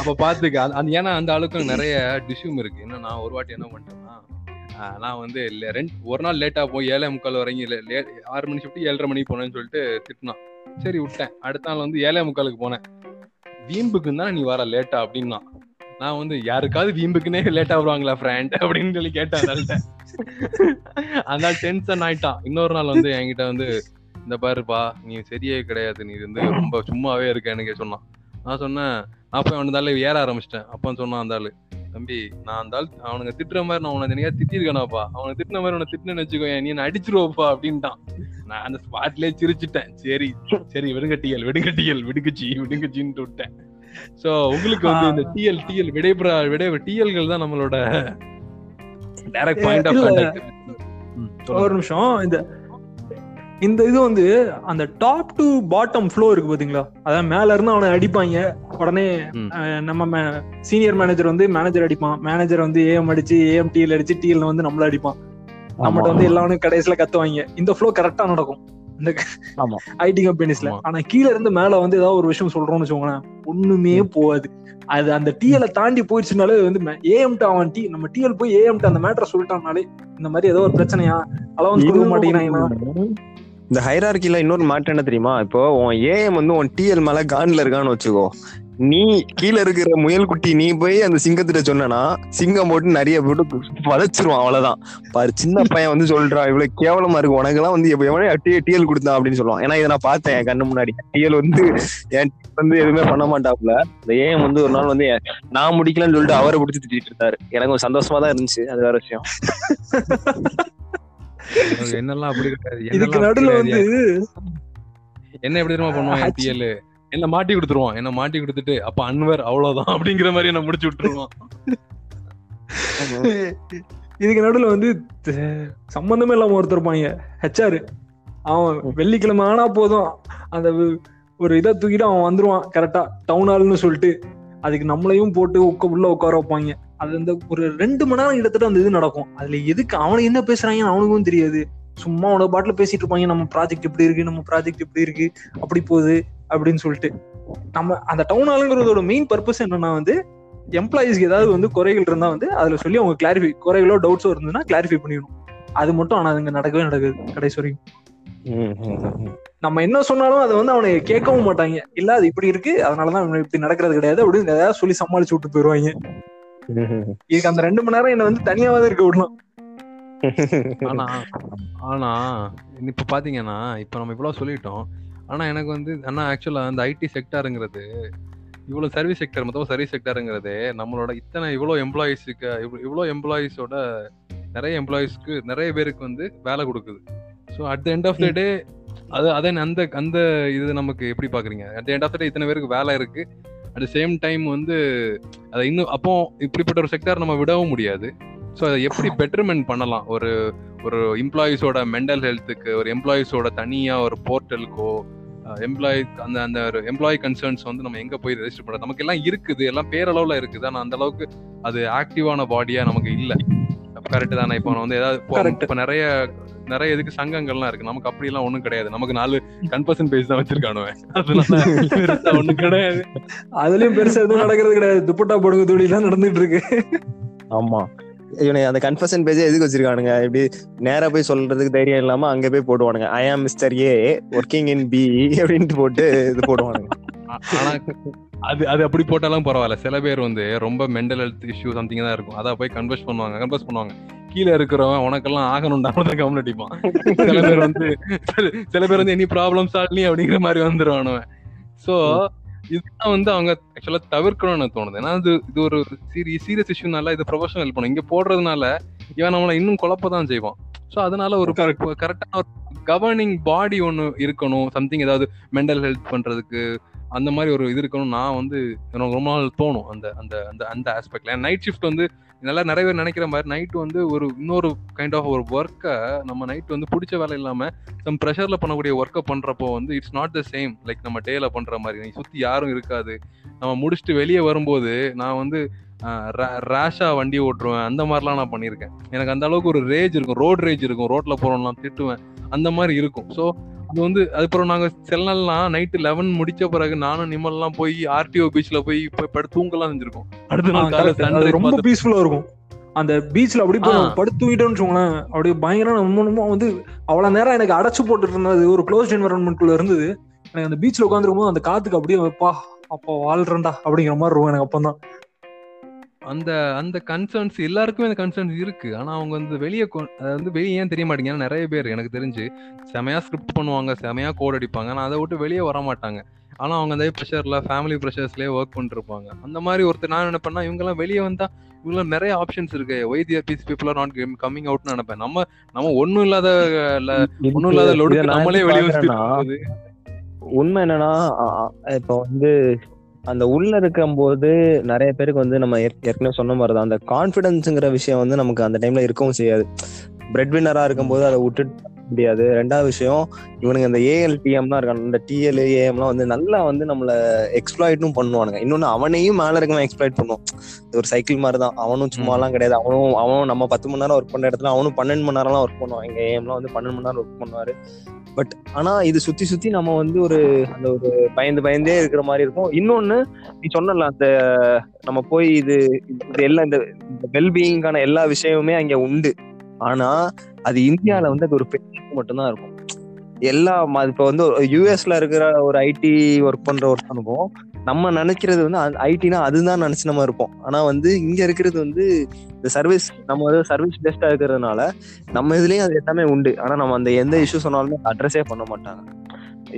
அப்ப பாத்துக்க அது ஏன்னா அந்த அளவுக்கு நிறைய டிஷ்யூம் இருக்கு. என்ன நான் ஒரு வாட்டி என்ன பண்ணிட்டேன்னா நான் வந்து ரெண்டு ஒரு நாள் லேட்டா போய் ஏழே முக்கால் வரைக்கும் ஆறு மணி ஷிஃப்ட் ஏழரை மணிக்கு போனேன்னு சொல்லிட்டு திட்டினான். சரி விட்டேன். அடுத்த நாள் வந்து ஏழே முக்காலுக்கு போனேன். வீம்புக்குன்னு தான் நீ வர லேட்டா அப்படின்னா நான் வந்து யாருக்காவது வீம்புக்குன்னே லேட்டா வருவாங்களா ஃப்ரெண்ட் அப்படின்னு சொல்லி கேட்டேன். அதனால அதனால டென்ஷன் ஆயிட்டான். இன்னொரு நாள் வந்து என்கிட்ட வந்து இந்த பாருப்பா நீ சரியே கிடையாது நீ வந்து ரொம்ப சும்மாவே இருக்கேன்னு சொன்னான். நான் சொன்னேன் அப்போ அவனால ஏற ஆரம்பிச்சிட்டேன். அப்போ சொன்னான் அந்த ஆளு தம்பி நான் அந்த ஆள் அவனுக்கு திட்டுற மாதிரி நான் உனக்கு என்னையா திட்டிருக்கானாப்பா, அவனுக்கு திட்டின மாதிரி உனக்கு திட்டுன்னு வச்சுக்கோ நீ என்ன அடிச்சிருவோப்பா அப்படின்ட்டான். நான் அந்த ஸ்பாட்லயே சிரிச்சுட்டேன். சரி சரி விடுங்கட்டியல் விடுங்கட்டியல் விடுக்குச்சி விடுங்குச்சின்னு விட்டேன். சோ உங்களுக்கு வந்து இந்த டிஎல் டிஎல் விடைபெற விடைபெற டிஎல்கள் தான் நம்மளோட டைரக்ட் பாயிண்ட் ஆஃப் கான்டாக்ட். ஒரு நிமிஷம் இந்த இந்த இது வந்து அந்த டாப் டு பாட்டம் ஃப்ளோ இருக்கு பாத்தீங்களா, அதான் மேல இருந்து அவனை அடிப்பாங்க, உடனே நம்ம சீனியர் மேனேஜர் வந்து மேனேஜர் அடிப்பான், மேனேஜர் வந்து ஏஎம் அடிச்சு ஏஎம் டிஎல் அடிச்சு டிஎல் வந்து நம்மள அடிப்பான், நம்மகிட்ட வந்து எல்லாரும் கடைசியில கத்துவாங்க. இந்த ஃப்ளோ கரெக்டா நடக்கும் இந்த ஐடி கம்பெனிஸ்ல. ஆனா கீழே இருந்து மேல வந்து ஏதாவது ஒரு விஷயம் சொல்றோம்னு வச்சுக்கோங்களேன் ஒண்ணுமே போகாது. அது அந்த டிஎல தாண்டி போயிடுச்சுனாலே வந்து ஏஎம்ட்ட அவன் டி நம்ம டிஎல் போய் ஏஎம்ட்ட அந்த மேட்டரை சொல்லிட்டாங்கனாலே இந்த மாதிரி ஏதோ ஒரு பிரச்சனையா அலவன்ஸ் கொடுக்க மாட்டேங்கிறாங்க. இந்த ஹைரார்கில இன்னொரு மாற்றம் என்ன தெரியுமா, இப்போ உன் ஏஎம் வந்து உன் டிஎல் மேல கான்ல இருக்கான்னு வச்சுக்கோ, நீ கீழே இருக்கிற முயல் குட்டி நீ போய் அந்த சிங்கத்திட்ட சொன்னா சிங்கம் போட்டு நிறைய போட்டு வளைச்சிருவான். அவ்வளவுதான் பாரு சின்ன பையன் வந்து சொல்றான் இவ்வளவு கேவலமா இருக்கு உனக்கு எல்லாம் வந்து எவ்வளவு டிஎல் கொடுத்தான் அப்படின்னு சொல்லுவான். ஏன்னா இதை நான் பார்த்தேன் என் கண்ணு முன்னாடி. டிஎல் வந்து என் வந்து எதுவுமே பண்ண மாட்டாப்புல. இந்த ஏஎம் வந்து ஒரு நாள் வந்து நான் முடிக்கலன்னு சொல்லிட்டு அவரை பிடிச்சி திட்டிட்டு இருந்தாரு. எனக்கு கொஞ்சம் சந்தோஷமா தான் இருந்துச்சு. அது வேற விஷயம். என்னெல்லாம் அப்படி இருக்காது என்ன எப்படி தெரியுமா பண்ணுவான் டிஎல், என்ன மாட்டி கொடுத்துருவான். என்ன மாட்டி கொடுத்துட்டு அப்ப அன்வர் அவ்வளவுதான் அப்படிங்கிற மாதிரி என்ன முடிச்சு விட்டுருவான். இதுக்கு நடுவில் வந்து சம்பந்தமே இல்லாம ஒருத்தருப்பாங்க ஹெச்ஆர், அவன் வெள்ளிக்கிழமை ஆனா போதும் அந்த ஒரு இதை தூக்கிட்டு அவன் வந்துருவான் கரெக்டா டவுன் ஹால்னு சொல்லிட்டு. அதுக்கு நம்மளையும் போட்டு உட்க உள்ள உட்கார வைப்பாங்க. அது அந்த ஒரு ரெண்டு மணி நேரம் எடுத்துட்டு அந்த இது நடக்கும். அதுல எதுக்கு அவனுக்கு என்ன பேசுறாங்கன்னு அவனுக்கும் தெரியாது. சும்மா அவனோட பாட்டுல பேசிட்டு இருப்பாங்க. நம்ம ப்ராஜெக்ட் இப்படி இருக்கு நம்ம ப்ராஜெக்ட் இப்படி இருக்கு அப்படி போகுது அப்படின்னு சொல்லிட்டு. நம்ம அந்த டவுன் ஹாலுங்கிறதோட மெயின் பர்பஸ் என்னன்னா வந்து எம்ப்ளாயிஸ்க்கு ஏதாவது வந்து குறைகள் இருந்தா வந்து அதுல சொல்லி அவங்க கிளாரிஃபை குறைகளோ டவுட்ஸோ இருந்ததுன்னா கிளாரிஃபை பண்ணிடணும். அது மட்டும் ஆனா அதுங்க நடக்கவே நடக்குது கடைசி வரைக்கும். நம்ம என்ன சொன்னாலும் அதை வந்து அவனை கேட்கவும் மாட்டாங்க. இல்ல அது இப்படி இருக்கு அதனாலதான் இப்படி நடக்கிறது கிடையாது அப்படின்னு ஏதாவது சொல்லி சமாளிச்சு விட்டு போயிருவாங்க. இதுக்கு அந்த ரெண்டு மணி நேரம் என்ன வந்து தனியாவது இருக்க விடலாம். ஆனா ஆனா இப்ப பாத்தீங்கன்னா இப்ப நம்ம இவ்வளவு சொல்லிட்டோம். ஆனா எனக்கு வந்து ஆனா ஆக்சுவலா அந்த ஐடி செக்டாருங்கிறது இவ்வளவு சர்வீஸ் செக்டர் மொத்தம் சர்வீஸ் செக்டாருங்கிறது நம்மளோட இத்தனை இவ்வளோ எம்ப்ளாயிஸுக்கு இவ்வளோ எம்ப்ளாயிஸோட நிறைய எம்ப்ளாயிஸ்க்கு நிறைய பேருக்கு வந்து வேலை கொடுக்குது. So at the end of the day அது அதே அந்த அந்த இது நமக்கு எப்படி பாக்குறீங்க? At the end of the day இத்தனை பேருக்கு வேலை இருக்கு. அட் த சேம் டைம் வந்து அதை இன்னும் அப்போ இப்படிப்பட்ட ஒரு செக்டார் நம்ம விடவும் முடியாது. ஸோ அதை எப்படி பெட்டர்மெண்ட் பண்ணலாம்? ஒரு ஒரு எம்ப்ளாயிஸோட மென்டல் ஹெல்த்துக்கு ஒரு எம்ப்ளாயிஸோட தனியாக ஒரு போர்ட்டலுக்கோ எம்ப்ளாயி அந்த அந்த ஒரு எம்ப்ளாயி கன்சர்ன்ஸ் வந்து நம்ம எங்கே போய் ரெஜிஸ்டர் பண்ணுறது? நமக்கு எல்லாம் இருக்குது, எல்லாம் பேரளவில் இருக்குது. ஆனால் அந்தளவுக்கு அது ஆக்டிவான பாடியாக நமக்கு இல்லை. கரெக்டு தானே? இப்போ வந்து ஏதாவது இப்போ நிறைய நிறைய இதுக்கு சங்கங்கள்லாம் இருக்கு. நமக்கு அப்படி எல்லாம் ஒண்ணும் கிடையாது. நமக்கு நாலு கன்பர்சன் பேஜ் தான் வச்சிருக்கானுவேன், அதெல்லாம் ஒண்ணும் கிடையாது. அதுலயும் பெருசா எதுவும் நடக்கிறது கிடையாது. துப்பட்டா போடுங்க தூளி எல்லாம் நடந்துட்டு இருக்கு. ஆமா, இவனை அந்த கன்ஃபெஷன் பேஜ் எதுக்கு வச்சிருக்கானுங்க? இப்படி நேரா போய் சொல்றதுக்கு தைரியம் இல்லாம அங்க போய் போடுவானுங்க, I am mister A working in B அப்படின்ட்டு போட்டு இது போடுவானுங்க. ஆனா அது அது அப்படி போட்டாலும் பரவாயில்ல. சில பேர் வந்து ரொம்ப மென்டல் ஹெல்த் இஷ்யூ சம்திங் தான் இருக்கும், அதை போய் கன்வெர்ஸ் பண்ணுவாங்க கன்வெர்ஸ் பண்ணுவாங்க கீழே இருக்கிறவன் உனக்கெல்லாம் ஆகணும்டா கவனம் அடிப்பான். சில பேர் வந்து சில பேர் வந்து எனி ப்ராப்ளம் சாட்லி அப்படிங்கிற மாதிரி வந்துருவானுவன். சோ இதுதான் வந்து அவங்க ஆக்சுவலா தவிர்க்கணும்னு தோணுது. ஏன்னா இது இது ஒரு சீரியஸ் இஷ்யூனால இது ப்ரொஃபஷனல் ஹெல்ப் பண்ணும். இங்க போடுறதுனால இவன் நம்மள இன்னும் குழப்பதான் செய்வான். ஸோ அதனால ஒரு கரெக்டான ஒரு கவர்னிங் பாடி ஒன்று இருக்கணும், சம்திங் ஏதாவது மென்டல் ஹெல்த் பண்றதுக்கு அந்த மாதிரி ஒரு இது இருக்கணும். நான் வந்து எனக்கு ரொம்ப நாள் தோணும் அந்த அந்த அந்த அந்த ஆஸ்பெக்ட்ல. நைட் ஷிஃப்ட் வந்து நல்லா நிறைய பேர் நினைக்கிற மாதிரி நைட் வந்து ஒரு இன்னொரு கைண்ட் ஆஃப் ஒரு ஒர்க்கை நம்ம நைட் வந்து பிடிச்ச வேலை இல்லாமல் சம் ப்ரெஷர்ல பண்ணக்கூடிய ஒர்க்கை பண்றப்போ வந்து it's not the same like நம்ம டேல பண்ற மாதிரி. நீ சுத்தி யாரும் இருக்காது. நம்ம முடிச்சுட்டு வெளியே வரும்போது நான் வந்து ரேஷா வண்டி ஓட்டுருவேன், அந்த மாதிரிலாம் நான் பண்ணியிருக்கேன். எனக்கு அந்த அளவுக்கு ஒரு ரேஜ் இருக்கும், ரோட் ரேஜ் இருக்கும், ரோட்ல போறோம்லாம் திட்டுவேன், அந்த மாதிரி இருக்கும். ஸோ அது வந்து அதுக்கப்புறம் நாங்கள் சில நாள்லாம் நைட்டு லெவன் முடிச்ச பிறகு நானும் நிம்மல்லாம் போய் ஆர்டிஓ பீச்ல போய் படுத்து தூங்கலாம் செஞ்சிருக்கோம். அடுத்த நாள் காலையில ரொம்ப பீஸ்ஃபுல்லா இருக்கும் அந்த பீச்ல. அப்படி படுத்து தூங்கிட்டோம்னு வச்சுக்கோங்களேன், அப்படி பயங்கரம் ரொம்ப ரொம்ப வந்து அவ்வளவு நேரம் எனக்கு அடைச்சு போட்டுட்டு இருந்தது. ஒரு க்ளோஸ்ட் என்விரான்மெண்ட்ல இருந்தது. எனக்கு அந்த பீச்ல உட்காந்துருக்கும் போது அந்த காத்துக்கு அப்படியே வைப்பா அப்போ வாழ்றேன்டா அப்படிங்கிற மாதிரி இருக்கும் எனக்கு. அப்பந்தான் அந்த அந்த கன்சர்ன்ஸ் எல்லாருக்குமே அந்த கன்சர்ன்ஸ் இருக்கு. ஆனா அவங்க வந்து வெளியே வந்து வெளியே ஏன் தெரிய மாட்டேங்க. ஏன்னா நிறைய பேர் எனக்கு தெரிஞ்சு செமையா ஸ்கிரிப்ட் பண்ணுவாங்க, செமையா கோட் அடிப்பாங்க, ஆனால் அதை விட்டு வெளியே வர மாட்டாங்க. ஆனா அவங்க அந்த ப்ரெஷர்ல ஃபேமிலி ப்ரெஷர்ஸ்லயே ஒர்க் பண்ணிருப்பாங்க. அந்த மாதிரி ஒருத்தர் நான் நினைப்பேன்னா இவங்க எல்லாம் வெளியே வந்தா இவங்களாம் நிறைய ஆப்ஷன்ஸ் இருக்கு. Why the peace people are not coming அவுட்னு நினைப்பேன். நம்ம நம்ம ஒன்னும் இல்லாத ஒன்னும் இல்லாத லொடு நம்மளே வெளியே. உண்மை என்னன்னா இப்போ வந்து அந்த உள்ள இருக்கும் போது நிறைய பேருக்கு வந்து நம்ம ஏற்கனவே சொன்ன மாதிரிதான் அந்த கான்ஃபிடன்ஸுங்கிற விஷயம் வந்து நமக்கு அந்த டைம்ல இருக்கவும் செய்யாது. பிரெட் வின்னரா இருக்கும் போது அதை விட்டுட்டு முடியாது. ரெண்டாவது விஷயம், இவனுக்கு அந்த ஏஎல்டிஎம் தான் இருக்கானு இந்த டிஎல் ஏஎம்லாம் வந்து நல்லா வந்து நம்மள எக்ஸ்ப்ளாய்ட்டும் பண்ணுவானுங்க. இன்னொன்னு அவனையும் மேல இருக்கவன் எக்ஸ்ப்ளாய்ட் பண்ணுவான். இது ஒரு சைக்கிள் மாதிரிதான். அவனும் சும்மாலாம் கிடையாது. அவனும் அவனும் நம்ம பத்து மணி நேரம் ஒர்க் பண்ற இடத்துல அவனும் பன்னெண்டு மணி நேரம்லாம் ஒர்க் பண்ணுவான். எங்க ஏஎம்லாம் வந்து பன்னெண்டு மணி நேரம் ஒர்க் பண்ணுவாரு. பட் ஆனா இது சுத்தி சுத்தி நம்ம வந்து ஒரு அந்த ஒரு பயந்து பயந்தே இருக்கிற மாதிரி இருக்கும். இன்னொன்னு நீ சொன்னல அந்த நம்ம போய் இது எல்லா இந்த வெல்பீயிங்கான எல்லா விஷயமுமே அங்க உண்டு. ஆனா அது இந்தியாவில வந்து அது ஒரு பெரிய மட்டும்தான் இருக்கும். எல்லா இப்ப வந்து யூஎஸ்ல இருக்கிற ஒரு ஐடி ஒர்க் பண்ற ஒருத்தனுக்கும் நம்ம நினைக்கிறது வந்து ஐடினா அதுதான் நினைச்சு நம்ம இருப்போம். ஆனா வந்து இங்க இருக்கிறது வந்து இந்த சர்வீஸ் நம்ம சர்வீஸ் பெஸ்டா இருக்கிறதுனால நம்ம இதுலயும் அது எல்லாமே உண்டு. ஆனா நம்ம அந்த எந்த இஷ்யூ சொன்னாலுமே அட்ரஸே பண்ண மாட்டாங்க.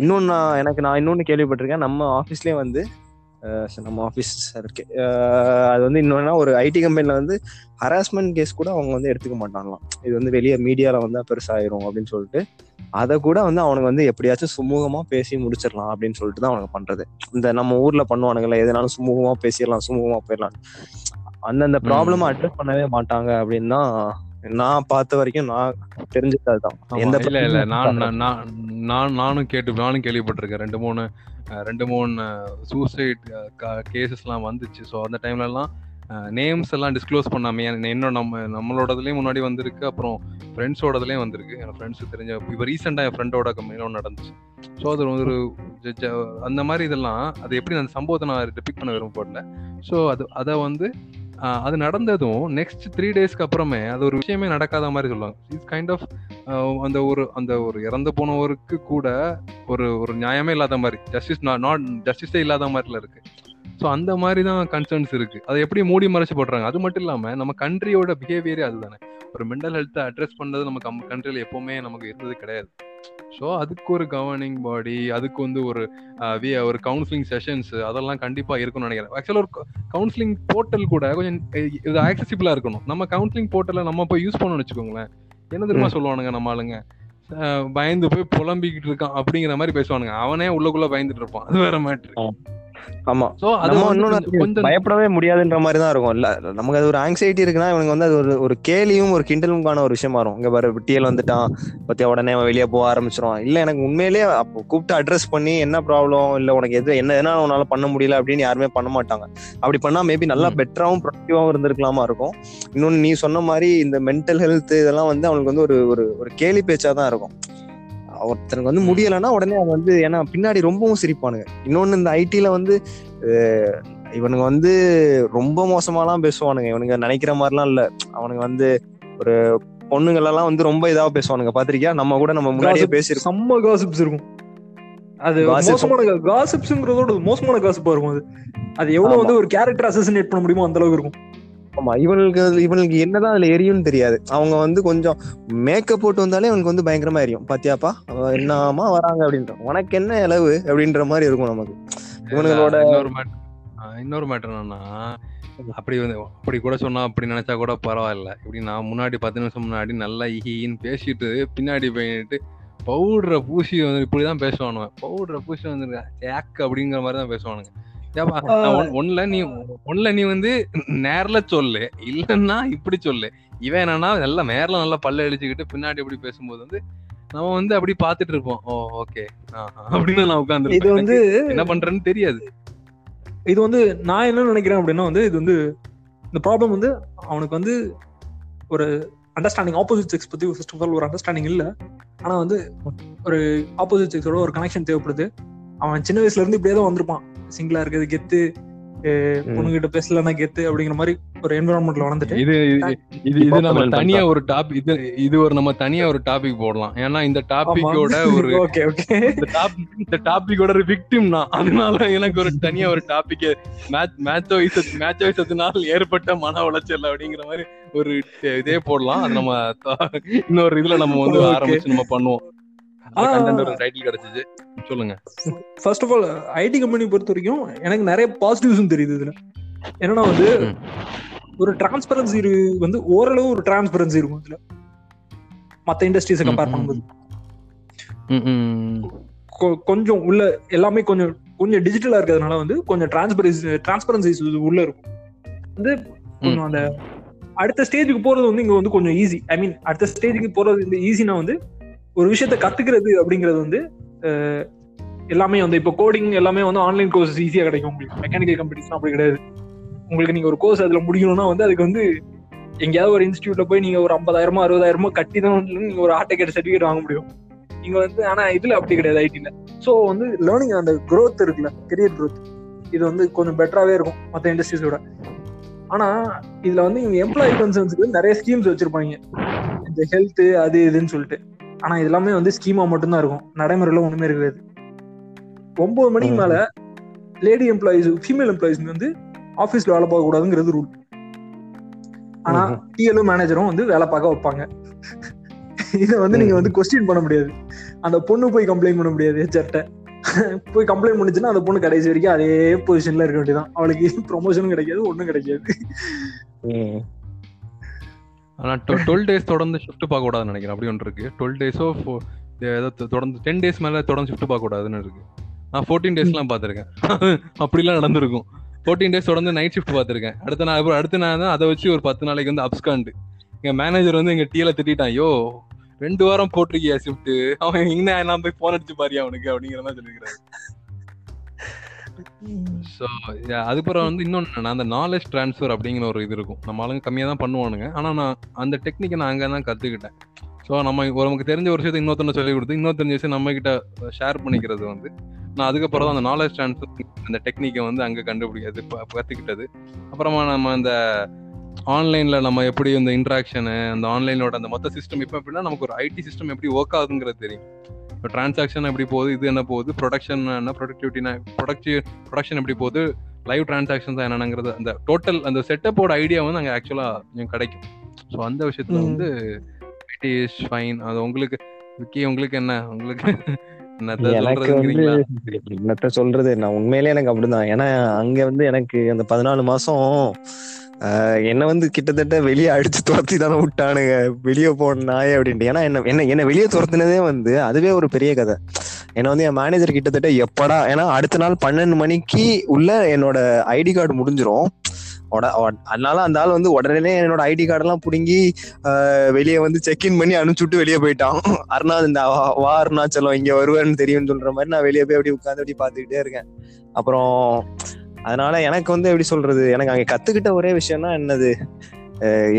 இன்னொன்னு நான் எனக்கு நான் இன்னொன்னு கேள்விப்பட்டிருக்கேன். நம்ம ஆஃபீஸ்லயே வந்து நம்ம ஆஃபீஸ் இருக்கு அது வந்து இன்னொன்னா ஒரு ஐடி கம்பெனில வந்து ஹராஸ்மெண்ட் கேஸ் கூட அவங்க வந்து எடுத்துக்க மாட்டாங்களாம். இது வந்து வெளியே மீடியால வந்து பெருசாயிரும் அப்படின்னு சொல்லிட்டு அதை கூட வந்து அவனுக்கு வந்து எப்படியாச்சும் சுமூகமா பேசி முடிச்சிடலாம் அப்படின்னு சொல்லிட்டு தான் அவனுக்கு பண்றது. இந்த நம்ம ஊர்ல பண்ணுவானுங்களே எதுனாலும் சுமூகமா பேசிடலாம் சுமூகமா போயிடலாம், அந்தந்த ப்ராப்ளம் அட்ரஸ் பண்ணவே மாட்டாங்க அப்படின்னு தான் நான் பார்த்த வரைக்கும் நான் தெரிஞ்சுக்காதுதான். எந்த இல்ல இல்ல நான் நான் நானும் கேட்டு நானும் கேள்விப்பட்டிருக்கேன். ரெண்டு மூணு ரெண்டு மூணு சூசைட் கேசஸ் எல்லாம் வந்துச்சு. ஸோ அந்த டைம்ல எல்லாம் நேம்ஸ் எல்லாம் டிஸ்க்ளோஸ் பண்ணாமே இன்னும் நம்ம நம்மளோடதுலேயும் முன்னாடி வந்திருக்கு, அப்புறம் ஃப்ரெண்ட்ஸோடதுலேயும் வந்திருக்கு. என் ஃப்ரெண்ட்ஸுக்கு தெரிஞ்ச இப்போ ரீசெண்டாக என் ஃப்ரெண்டோட கம்பெனியில் ஒன்று நடந்துச்சு. ஸோ அது ஒரு அந்த மாதிரி இதெல்லாம் அது எப்படி அந்த சம்பவத்தை நான் டிபிக் பண்ண விரும்பப்படல. ஸோ அது அதை வந்து அது நடந்ததும் நெக்ஸ்ட் த்ரீ டேஸ்க்கு அப்புறமே அது ஒரு விஷயமே நடக்காத மாதிரி சொல்லுவாங்க. இட்ஸ் கைண்ட் ஆஃப் அந்த ஒரு அந்த ஒரு இறந்து போனவருக்கு கூட ஒரு ஒரு நியாயமே இல்லாத மாதிரி, ஜஸ்டிஸ் நாட் ஜஸ்டிஸே இல்லாத மாதிரில இருக்கு. ஸோ அந்த மாதிரி தான் கன்சர்ன்ஸ் இருக்கு. அதை எப்படி மூடி மறைச்சு போடுறாங்க. அது மட்டும் இல்லாமல் நம்ம கண்ட்ரியோட பிஹேவியரே அதுதானே. ஒரு மென்டல் ஹெல்த்தை அட்ரஸ் பண்ணது நம்ம கம் கண்ட்ரியில் எப்பவுமே நமக்கு இருந்தது கிடையாது. ஸோ அதுக்கு ஒரு கவர்னிங் பாடி, அதுக்கு வந்து ஒரு ஒரு கவுன்சிலிங் செஷன்ஸ் அதெல்லாம் கண்டிப்பாக இருக்கும்னு நினைக்கிறேன். ஆக்சுவலாக ஒரு கவுன்சிலிங் போர்ட்டல் கூட கொஞ்சம் இது ஆக்சசிபிளாக இருக்கணும். நம்ம கவுன்சிலிங் போர்ட்டலை நம்ம போய் யூஸ் பண்ணணும்னு வச்சுக்கோங்களேன், என்ன தெரியுமா சொல்லுவானுங்க நம்ம ஆளுங்க, பயந்து போய் புலம்பிக்கிட்டு இருக்கான் அப்படிங்கிற மாதிரி பேசுவானுங்க. அவனே உள்ளக்குள்ளே பயந்துட்டு இருப்பான். அது வேற மேட்ரு. ஆமா, இன்னும் பயப்படவே முடியாதுன்ற மாதிரி தான் இருக்கும். இல்ல நமக்கு அது ஒரு ஆங்ஸைட்டி இருக்குன்னா இவனுக்கு வந்து அது ஒரு ஒரு கேலியும் ஒரு கிண்டலும் காண ஒரு விஷயமா இருக்கும். இங்க பாரு டிஎல் வந்துட்டான் பத்தியா உடனே வெளியே போக ஆரம்பிச்சிடும். இல்ல எனக்கு உண்மையிலேயே அப்போ கூப்பிட்டு அட்ரஸ் பண்ணி என்ன ப்ராப்ளம் இல்ல உனக்கு எது என்ன எதுனா உன்னால பண்ண முடியல அப்படின்னு யாருமே பண்ண மாட்டாங்க. அப்படி பண்ணா மேபி நல்லா பெட்டராவும் ப்ரொடக்டிவாகவும் இருந்திருக்கலாமா இருக்கும். இன்னொன்னு நீ சொன்ன மாதிரி இந்த மென்டல் ஹெல்த் இதெல்லாம் வந்து அவனுக்கு வந்து ஒரு ஒரு கேலி பேச்சா தான் இருக்கும். ஒருத்தனுக்கு வந்து முடியலைன்னா உடனே அவன் வந்து ஏன்னா பின்னாடி ரொம்பவும் சிரிப்பானுங்க. இன்னொன்னு இந்த ஐடில வந்து இவனுங்க வந்து ரொம்ப மோசமாலாம் பேசுவானுங்க. இவனுங்க நினைக்கிற மாதிரிலாம் இல்ல, அவனுங்க வந்து ஒரு பொண்ணுங்களெல்லாம் வந்து ரொம்ப இதாக பேசுவானுங்க. பாத்திருக்கியா? நம்ம கூட நம்ம முன்னாடியே பேசிருக்கோம். செம்ம காசிப்ஸ் இருக்கும். அது மோசமான காசிப்ஸ்ங்கறதோட மோசமான காசிப்பா இருக்கும். அது அது எவ்வளவு வந்து ஒரு கேரக்டர் அசசினேட் பண்ண முடியுமோ அந்த அளவுக்கு இருக்கும். ஆமா, இவனுக்கு இவனுக்கு என்னதான் அதுல எரியும்னு தெரியாது. அவங்க வந்து கொஞ்சம் மேக்கப் போட்டு வந்தாலே இவனுக்கு வந்து பயங்கரமா எரியும். பாத்தியாப்பா என்னமா வராங்க அப்படின்ற, உனக்கு என்ன அளவு அப்படின்ற மாதிரி இருக்கும் நமக்கு இவனுங்களோட. இன்னொரு மேட்டர் என்னன்னா, அப்படி வந்து அப்படி கூட சொன்னா அப்படி நினைச்சா கூட பரவாயில்ல. இப்படி நான் முன்னாடி பத்து நிமிஷம் முன்னாடி நல்லா ஈகின்னு பேசிட்டு பின்னாடி போயிட்டு பவுடரை பூசி வந்து இப்படிதான் பேசுவானுங்க. பவுடரை பூசி வந்துருக்கா சேக் அப்படிங்கிற மாதிரி தான் பேசுவானுங்க. ஒன்ல நீ ஒன்ல நீ வந்து நேர்ல சொல்லு, இல்லைன்னா இப்படி சொல்லு. இவன் என்னன்னா நல்லா நேர்ல நல்லா பல்ல அடிச்சுக்கிட்டு பின்னாடி இப்படி பேசும்போது வந்து நம்ம வந்து அப்படி பாத்துட்டு இருப்போம். ஓ ஓகே அப்படின்னு நான் உட்கார்ந்து இது வந்து என்ன பண்றேன்னு தெரியாது. இது வந்து நான் என்ன நினைக்கிறேன் அப்படின்னா வந்து இது வந்து இந்த ப்ராப்ளம் வந்து அவனுக்கு வந்து ஒரு அண்டர்ஸ்டாண்டிங் ஆப்போசிட் செக்ஸ் பத்தி ஃபர்ஸ்ட் ஆஃப் ஆல் ஒரு அண்டர்ஸ்டாண்டிங் இல்லை. ஆனா வந்து ஒரு ஆப்போசிட் செக்ஸோட ஒரு கனெக்ஷன் தேவைப்படுது. அவன் சின்ன வயசுல இருந்து இப்படியே தான் வந்திருப்பான். சிங்கிளா இருக்கிறது கெத்து, பொண்ணுகிட்ட பேசலன்னா கெத்து அப்படிங்கிற மாதிரி ஒரு என்விரான்மெண்ட்ல வளர்ந்துட்டு இது இது இது நம்ம தனியா ஒரு டாபிக் இது இது ஒரு நம்ம தனியா ஒரு டாபிக் போடலாம். ஏன்னா இந்த டாபிக்கோட ஒரு ஓகே ஓகே இந்த டாபிக் இந்த டாபிக்கோட ஒரு விக்டிம் நான். அதனால எனக்கு ஒரு தனியா ஒரு டாபிக் மேத்தோயிசத் மேத்தோயிசத்தினால் ஏற்பட்ட மன உளைச்சல் அப்படிங்கிற மாதிரி ஒரு இதே போடலாம். அது நம்ம இன்னொரு இதுல நம்ம வந்து ஆரம்பிச்சு நம்ம பண்ணுவோம். சொல்லுங்க. First of all IT company பொறுத்த வரைக்கும் எனக்கு நிறைய பாசிட்டிவ்ஸ் தெரியுது இதுல. என்னன்னா வந்து ஒரு டிரான்ஸ்பரன்சி வந்து ஓரளவு ஒரு டிரான்ஸ்பரன்சி இருக்கும் இதுல மத்த இண்டஸ்ட்ரீஸை கம்பேர் பண்ணும்போது. கொஞ்சம் உள்ள எல்லாமே கொஞ்சம் கொஞ்சம் டிஜிட்டலா இருக்கிறதுனால வந்து கொஞ்சம் டிரான்ஸ்பரன்சி டிரான்ஸ்பரன்சி உள்ள இருக்கும் வந்து கொஞ்சம் அந்த அடுத்த ஸ்டேஜுக்கு போறது வந்து இங்க வந்து கொஞ்சம் ஈஸி. ஐ மீன் அடுத்த ஸ்டேஜுக்கு போறது இந்த ஈஸினா வந்து ஒரு விஷயத்த கத்துக்கிறது அப்படிங்கிறது வந்து எல்லாமே வந்து இப்போ கோடிங் எல்லாமே வந்து ஆன்லைன் கோர்ஸ் ஈஸியா கிடைக்கும் உங்களுக்கு. மெக்கானிக்கல் கம்பெனிஸ்லாம் அப்படி கிடையாது. உங்களுக்கு நீங்க ஒரு கோர்ஸ் அதுல முடியணும்னா வந்து அதுக்கு வந்து எங்கேயாவது ஒரு இன்ஸ்டியூட்ல போய் நீங்க ஒரு ஐம்பதாயிரமோ அறுபதாயிரமோ கட்டி தான் நீங்க ஒரு ஆர்டிகேட் சர்டிஃபிகேட் வாங்க முடியும் நீங்க வந்து. ஆனா இதுல அப்படி கிடையாது ஐடில. ஸோ வந்து லேர்னிங் அந்த க்ரோத் இருக்குல்ல, கெரியர் க்ரோத், இது வந்து கொஞ்சம் பெட்டராகவே இருக்கும் மற்ற இண்டஸ்ட்ரீஸோட. ஆனா இதுல வந்து இவங்க எம்ப்ளாயி கன்சர்ன்ஸுக்கு நிறைய ஸ்கீம்ஸ் வச்சிருப்பாங்க, இந்த ஹெல்த் அது இதுன்னு சொல்லிட்டு. ஆனா இது எல்லாமே வந்து ஸ்கீமா மட்டும்தான் இருக்கும், நடைமுறையில ஒண்ணுமே இருக்காது. ஒன்பது மணிக்கு மேல லேடி எம்ப்ளாயிஸ் ஃபீமேல் எம்ப்ளாயிஸ் வந்து ஆபீஸ்ல வேலை பார்க்க கூடாதுங்கிறது ரூல். ஆனா டிஎலும் மேனேஜரும் வந்து வேலை பார்க்க வைப்பாங்க. இதை வந்து நீங்க வந்து கொஸ்டின் பண்ண முடியாது. அந்த பொண்ணு போய் கம்ப்ளைண்ட் பண்ண முடியாது ஹெச்ஆர்ட்ட. போய் கம்ப்ளைண்ட் பண்ணிச்சுன்னா அந்த பொண்ணு கடைசி வரைக்கும் அதே பொசிஷன்ல இருக்க வேண்டியதான். அவளுக்கு ப்ரொமோஷனும் கிடைக்காது, ஒன்னும் கிடைக்காது. ஆனால் டு டுவெல் டேஸ் தொடர்ந்து ஷிஃப்ட் பார்க்கக்கூடாதுன்னு நினைக்கிறேன். அப்படி ஒன்று இருக்குது. டுவெல் டேஸோ ஃபோ ஏதாவது தொடர்ந்து டென் டேஸ் மேலே தொடர்ந்து ஷிஃப்ட் பார்க்கக்கூடாதுன்னு இருக்குது. நான் ஃபோர்டீன் டேஸ்லாம் பார்த்துருக்கேன். அப்படிலாம் நடந்திருக்கும். ஃபோர்டீன் டேஸ் தொடர்ந்து நைட் ஷிஃப்ட் பார்த்துருக்கேன். அடுத்த நான் அப்புறம் அடுத்த நான் தான் அதை வச்சு ஒரு பத்து நாளைக்கு வந்து அப்ஸ்காண்டு எங்கள் மேனேஜர் வந்து எங்கள் டீல திட்டான். யோ ரெண்டு வாரம் போட்டிருக்கியா ஷிஃப்ட்டு, அவன் இங்கே நான் போய் ஃபோன் அடிச்சு பாரியா அவனுக்கு அப்படிங்கிற மாதிரி சொல்லியிருக்கிறாரு. ஸோ அதுக்கப்புறம் வந்து இன்னொன்று அந்த நாலேஜ் ட்ரான்ஸ்ஃபர் அப்படிங்கிற ஒரு இது இருக்கும். நம்ம ஆளுங்க கம்மியாக தான் பண்ணுவானுங்க. ஆனால் நான் அந்த டெக்னிக்கை நான் அங்கே தான் கற்றுக்கிட்டேன். ஸோ நம்ம ஒரு நமக்கு தெரிஞ்ச ஒரு விஷயத்தை இன்னொருத்தனை சொல்லி கொடுத்து இன்னொருத்தஞ்ச விஷயம் நம்மகிட்ட ஷேர் பண்ணிக்கிறது வந்து நான் அதுக்கப்புறம் தான் அந்த நாலேஜ் ட்ரான்ஸ்ஃபர் அந்த டெக்னிக்கை வந்து அங்கே கண்டுபிடிக்கிறது கற்றுக்கிட்டது. அப்புறமா நம்ம அந்த ஆன்லைனில் நம்ம எப்படி இந்த இன்ட்ராக்ஷனு அந்த ஆன்லைனோட அந்த மொத்த சிஸ்டம் இப்போ எப்படின்னா நமக்கு ஒரு ஐடி சிஸ்டம் எப்படி ஒர்க் ஆகுதுங்கிறது தெரியும். இப்போ டிரான்சாக்ஷன் எப்படி போகுது, இது என்ன போகுது, ப்ரொடக்ஷன் என்ன, ப்ரொடக்டிவிட்டினா ப்ரொடக்டி ப்ரொடக்ஷன் எப்படி போகுது, லைவ் டிரான்சாக்ஷன் தான் என்னங்கிறது அந்த டோட்டல் அந்த செட்டப்போட ஐடியா வந்து அங்கே ஆக்சுவலாக கிடைக்கும். ஸோ அந்த விஷயத்தில் வந்து இட் இஸ் ஃபைன். அது உங்களுக்கு விக்கி, உங்களுக்கு என்ன உங்களுக்கு என்னத்த சொல்றது? நான் உண்மையிலே எனக்கு அப்படிதான். ஏன்னா அங்கே வந்து எனக்கு அந்த பதினாலு மாசம் என்னை வந்து கிட்டத்தட்ட வெளியே அடிச்சு துரத்தி தானே விட்டானுங்க, வெளியே போன நாயே அப்படின்ட்டு. ஏன்னா என்ன என்ன என்னை வெளியே துரத்துனதே வந்து அதுவே ஒரு பெரிய கதை. என்னை வந்து என் மேனேஜர் கிட்டத்தட்ட எப்படா, ஏன்னா அடுத்த நாள் பன்னெண்டு மணிக்கு உள்ள என்னோட ஐடி கார்டு முடிஞ்சிரும். அதனால அந்த ஆள் வந்து உடனே என்னோட ஐடி கார்டெல்லாம் பிடுங்கி வெளியே வந்து செக்இன் பண்ணி அனுப்பிச்சுட்டு வெளியே போயிட்டான். அருணா இந்த வா அருணாச்சலம் இங்கே வருவேன்னு தெரியும்னு சொல்கிற மாதிரி நான் வெளியே போய் அப்படி உட்காந்து அப்படி பார்த்துக்கிட்டே இருக்கேன். அப்புறம் அதனால எனக்கு வந்து எப்படி சொல்றது, எனக்கு அங்கே கற்றுக்கிட்ட ஒரே விஷயம்னா என்னது,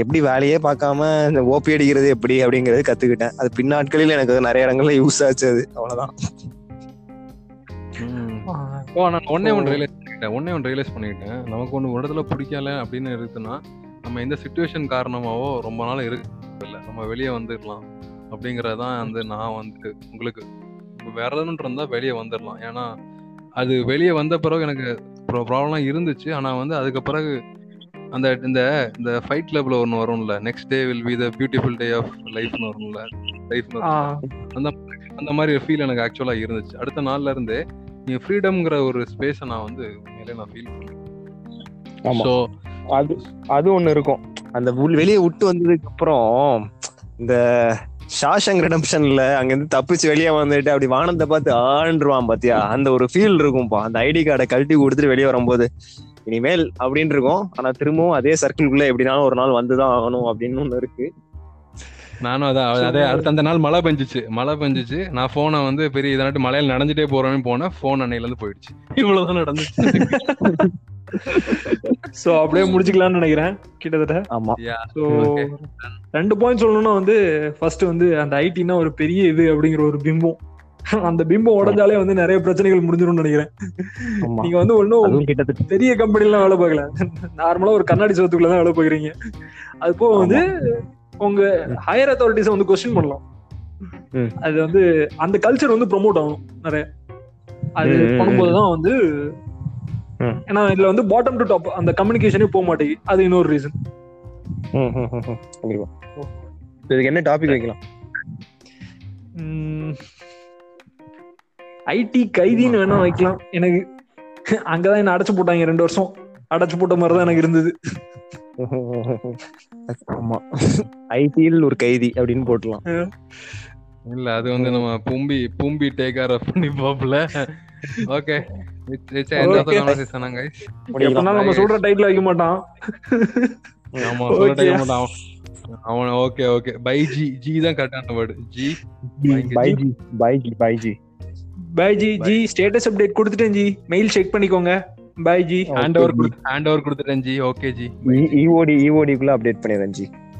எப்படி வேலையே பார்க்காம இந்த ஓபி அடிக்கிறது எப்படி அப்படிங்கிறது கற்றுக்கிட்டேன். அது பின்னாட்களில் எனக்கு நிறைய இடங்கள்ல யூஸ் ஆச்சு. அது அவ்வளோதான். ஒன்னே ஒன்று ரியலைஸ் பண்ணிக்கிட்டேன் ஒன்னே ஒன்று ரியலைஸ் பண்ணிக்கிட்டேன் நமக்கு ஒன்று ஒரு இடத்துல பிடிக்கல அப்படின்னு இருக்குன்னா நம்ம எந்த சுச்சுவேஷன் காரணமாவோ ரொம்ப நாள் இருக்கிறது இல்லை, நம்ம வெளியே வந்துடலாம் அப்படிங்கிறதான். வந்து நான் வந்துட்டு உங்களுக்கு வரணுன்ட்டு இருந்தால் வெளியே வந்துடலாம். ஏன்னா அது வெளியே வந்த பிறகு எனக்கு ப்ராப்ளம்லாம் இருந்துச்சு. ஆனால் வந்து அதுக்கு பிறகு அந்த இந்த இந்த ஃபைட் கிளப்ல ஒன்று வரும்ல, next day will be the beautiful day of லைஃப்னு வரும்ல, லைஃப்னு அந்த அந்த மாதிரி ஒரு ஃபீல் எனக்கு ஆக்சுவலாக இருந்துச்சு. அடுத்த நாள்ல இருந்தே நீ ஃப்ரீடம்ங்கிற ஒரு ஸ்பேஸை நான் வந்து மேலே நான் ஃபீல் பண்ணேன். ஸோ அது அது ஒன்று இருக்கும். அந்த வெளியே விட்டு வந்ததுக்கு அப்புறம் இந்த ஷாஷங்க் ரிடெம்ப்ஷன்ல அங்கேருந்து தப்பிச்சு வெளியே வந்துட்டு அப்படி வானத்தை பார்த்து ஆண்டுருவான் பாத்தியா, அந்த ஒரு ஃபீல் இருக்கும்பா. அந்த ஐடி கார்டை கழட்டி கொடுத்துட்டு வெளியே வரும்போது இனிமேல் அப்படின்னு இருக்கும். ஆனா திரும்பவும் அதே சர்க்கிள்குள்ள எப்படினாலும் ஒரு நாள் வந்துதான் ஆகணும் அப்படின்னு ஒண்ணு இருக்கு. நானும் அதான் அதே அடுத்த அந்த நாள் மழை பெஞ்சிச்சு மழை பெஞ்சிச்சு நான் போனை வந்து பெரிய இதனாட்டு மழையில நனைஞ்சிட்டே போறேன்னு போனேன். போன் அன்னையில இருந்து போயிடுச்சு. இவ்வளவுதான் நடந்துச்சு. சோ அப்படியே முடிச்சுக்கலாம்னு நினைக்கிறேன் கிட்டத்தட்ட. ஆமா, சோ ரெண்டு பாயிண்ட் சொல்லணும்னா வந்து ஃபர்ஸ்ட் வந்து அந்த ஐடினா ஒரு பெரிய இது அப்படிங்கிற ஒரு பிம்பம், அந்த பிம்பம் உடஞ்சாலே வந்து நிறைய பிரச்சனைகள் முடிஞ்சிடும் நினைக்கிறேன். நீங்க வந்து ஒன்னும் பெரிய கம்பெனிலாம் வேலை பார்க்கல, நார்மலா ஒரு கண்ணாடி சோத்துக்குள்ளதான் வேலை பார்க்குறீங்க. அது போக வந்து உங்க ஹையர் அத்தாரிட்டிஸ் வந்து குவெஸ்டின் பண்ணலாம். அது வந்து அந்த கல்ச்சர் வந்து ப்ரொமோட் ஆகும் நிறைய. அது பண்ணும்போதுதான் வந்து ஏன்னா இதுல வந்து பாட்டம் டு டாப் அந்த கம்யூனிகேஷனே போக மாட்டேங்குது. அது இன்னொரு ரீசன். இதுக்கு என்ன டாபிக் வைக்கலாம்? ஐடி கைதின்னு வேணா வைக்கலாம். எனக்கு அங்கதான் என்ன அடைச்சு போட்டாங்க, ரெண்டு வருஷம் அடைச்சு போட்ட மாதிரிதான் எனக்கு இருந்தது. ஆமா, ஐடியில் ஒரு கைதி அப்படின்னு போட்டலாம் இல்ல? அது வந்து நம்ம பூம்பி பூம்பி டேக் ஆர் பண்ணி பாப்பல. Okay, it's end of the conversation guys. எப்பனா நம்ம சொல்ற டைட்டில் வைக்க மாட்டான். ஆமா, சொல்ற டைட்டில் வைக்க மாட்டான் அவன். Okay okay, bye ji ji தான் கரெக்டான word. Ji bye ji bye ji bye ji bye ji ji status update கொடுத்துட்டேன் ஜி. மெயில் செக் பண்ணிக்கோங்க. Bye ji, hand over hand over கொடுத்துட்டேன் ji. Okay ji, EOD EOD குள்ள அப்டேட் பண்ணிறேன் ஜி.